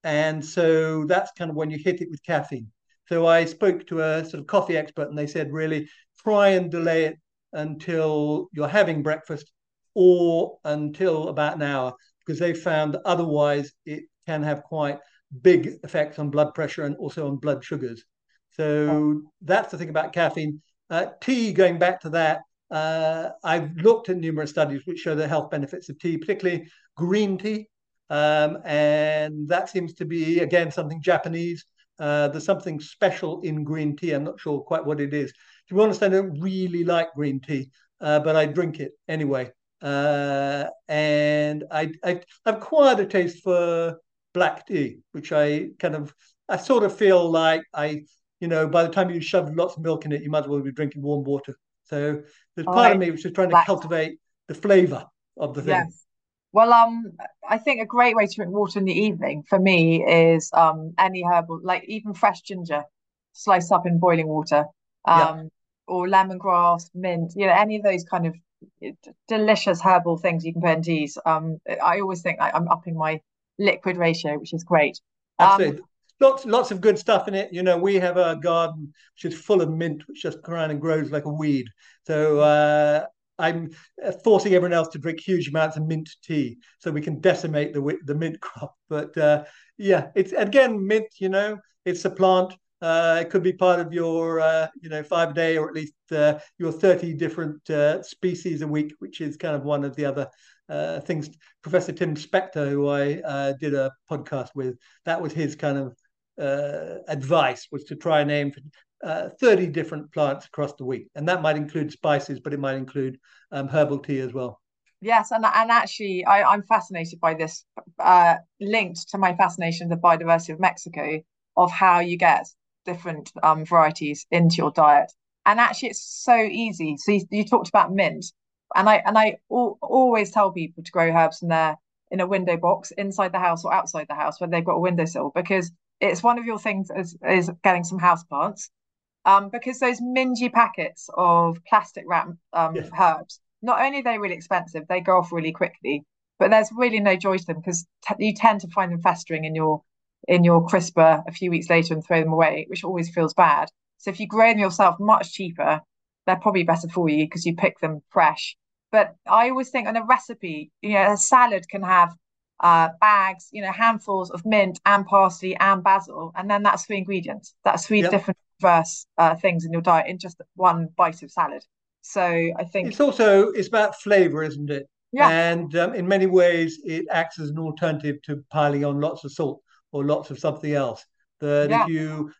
And so that's kind of when you hit it with caffeine. So I spoke to a sort of coffee expert, and they said, really, try and delay it until you're having breakfast or until about an hour, because they found that otherwise it can have quite big effects on blood pressure and also on blood sugars. So that's the thing about caffeine. Tea, going back to that, I've looked at numerous studies which show the health benefits of tea, particularly green tea. And that seems to be, again, something Japanese. There's something special in green tea. I'm not sure quite what it is. To be honest, I don't really like green tea, but I drink it anyway. And I acquired a taste for black tea, which I sort of feel like you know, by the time you shove lots of milk in it, you might as well be drinking warm water. So there's part of me which is trying to cultivate the flavour of the thing. Yes. Well, I think a great way to drink water in the evening for me is any herbal, like even fresh ginger, sliced up in boiling water, or lemongrass, mint, you know, any of those kind of delicious herbal things you can put in teas. I always think I'm upping my liquid ratio, which is great. Absolutely. Lots of good stuff in it. You know, we have a garden which is full of mint, which just grows and grows like a weed. So I'm forcing everyone else to drink huge amounts of mint tea so we can decimate the mint crop. But yeah, it's again mint. You know, it's a plant. It could be part of your, 5-day or at least your 30 different species a week, which is kind of one of the other things. Professor Tim Spector, who I did a podcast with, that was his kind of advice, was to try and aim for 30 different plants across the week. And that might include spices, but it might include herbal tea as well. Yes, and actually, I'm fascinated by this, linked to my fascination with the biodiversity of Mexico, of how you get different varieties into your diet. And actually, it's so easy. So you talked about mint, and I always tell people to grow herbs in a window box inside the house or outside the house when they've got a windowsill, because it's one of your things is getting some houseplants, because those mingy packets of plastic wrap herbs, not only are they really expensive, they go off really quickly, but there's really no joy to them, because you tend to find them festering in your crisper a few weeks later and throw them away, which always feels bad. So if you grow them yourself, much cheaper, they're probably better for you because you pick them fresh. But I always think on a recipe, a salad can have bags, handfuls of mint and parsley and basil, and then that's 3 ingredients. That's 3 different diverse things in your diet in just one bite of salad. So I think it's about flavour, isn't it? Yeah. And in many ways, it acts as an alternative to piling on lots of salt or lots of something else. That if you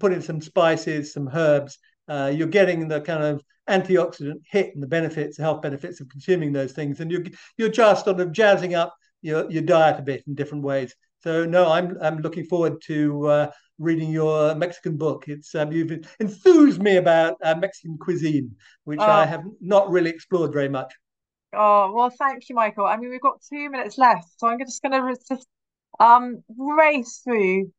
put in some spices, some herbs, you're getting the kind of antioxidant hit and the health benefits of consuming those things, and you're just sort of jazzing up your diet a bit in different ways. So no, I'm looking forward to reading your Mexican book. It's you've enthused me about Mexican cuisine, which I have not really explored very much. Oh well, thank you, Michael. I mean, we've got 2 minutes left, so I'm just going to race through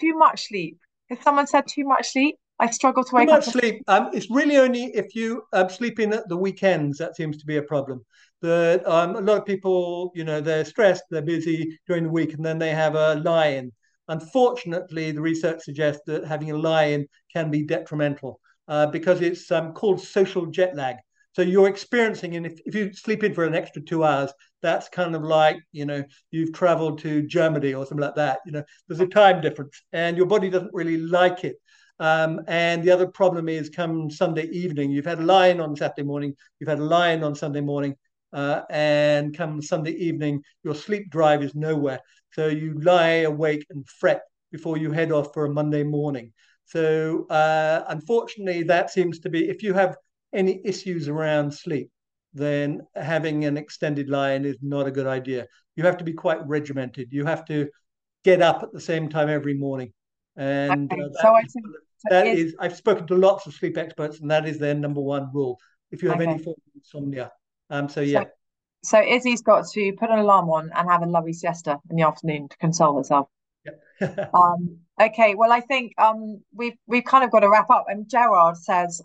too much sleep. If someone said too much sleep, I struggle to wake up. Too much sleep. It's really only if you sleep in at the weekends that seems to be a problem. That a lot of people, they're stressed, they're busy during the week, and then they have a lie-in. Unfortunately, the research suggests that having a lie-in can be detrimental because it's called social jet lag. So you're experiencing, and if you sleep in for an extra 2 hours, that's kind of like, you've traveled to Germany or something like that. There's a time difference and your body doesn't really like it. And the other problem is come Sunday evening, you've had a lie-in on Saturday morning, you've had a lie-in on Sunday morning, and come Sunday evening, your sleep drive is nowhere. So you lie awake and fret before you head off for a Monday morning. So unfortunately, that seems to be, if you have any issues around sleep, then having an extended lie-in is not a good idea. You have to be quite regimented. You have to get up at the same time every morning. And okay, so I've spoken to lots of sleep experts, and that is their number one rule. If you have any form of insomnia. So Izzy's got to put an alarm on and have a lovely siesta in the afternoon to console herself. Yeah. Okay. Well, I think we've kind of got to wrap up. And Gerard says,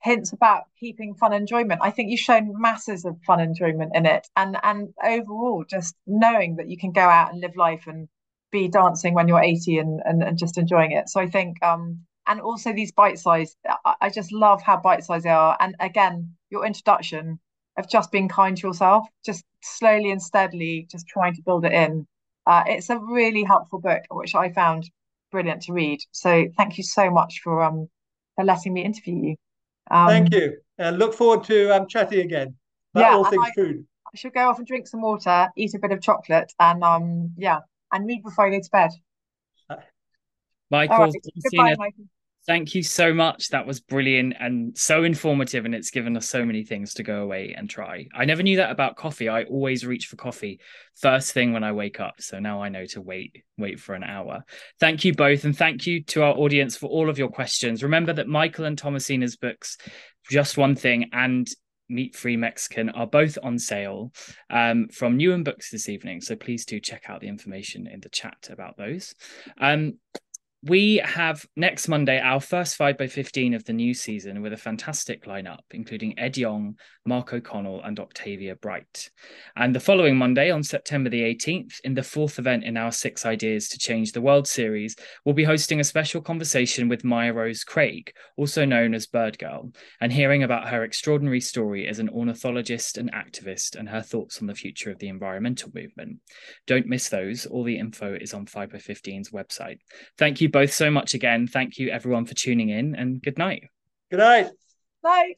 hints about keeping fun enjoyment. I think you've shown masses of fun enjoyment in it, and overall just knowing that you can go out and live life and be dancing when you're 80 and just enjoying it. So I think and also these bite-sized, I just love how bite-sized they are. And again, your introduction of just being kind to yourself, just slowly and steadily just trying to build it in, it's a really helpful book which I found brilliant to read. So thank you so much for letting me interview you. Thank you, and look forward to chatting again about all things food. I should go off and drink some water, eat a bit of chocolate, and and read before I go to bed. Michael, right. Goodbye, Michael, thank you so much. That was brilliant and so informative, and it's given us so many things to go away and try. I never knew that about coffee. I always reach for coffee first thing when I wake up, so now I know to wait for an hour. Thank you both, and thank you to our audience for all of your questions. Remember that Michael and Thomasina's books, Just One Thing and Meat-Free Mexican, are both on sale from Newham Books this evening, so please do check out the information in the chat about those. We have next Monday our first 5x15 of the new season with a fantastic lineup, including Ed Yong, Mark O'Connell and Octavia Bright. And the following Monday on September the 18th, in the fourth event in our Six Ideas to Change the World series, we'll be hosting a special conversation with Maya Rose Craig, also known as Bird Girl, and hearing about her extraordinary story as an ornithologist and activist and her thoughts on the future of the environmental movement. Don't miss those. All the info is on 5x15's website. Thank you both so much again. Thank you everyone for tuning in, and good night. Good night. Bye.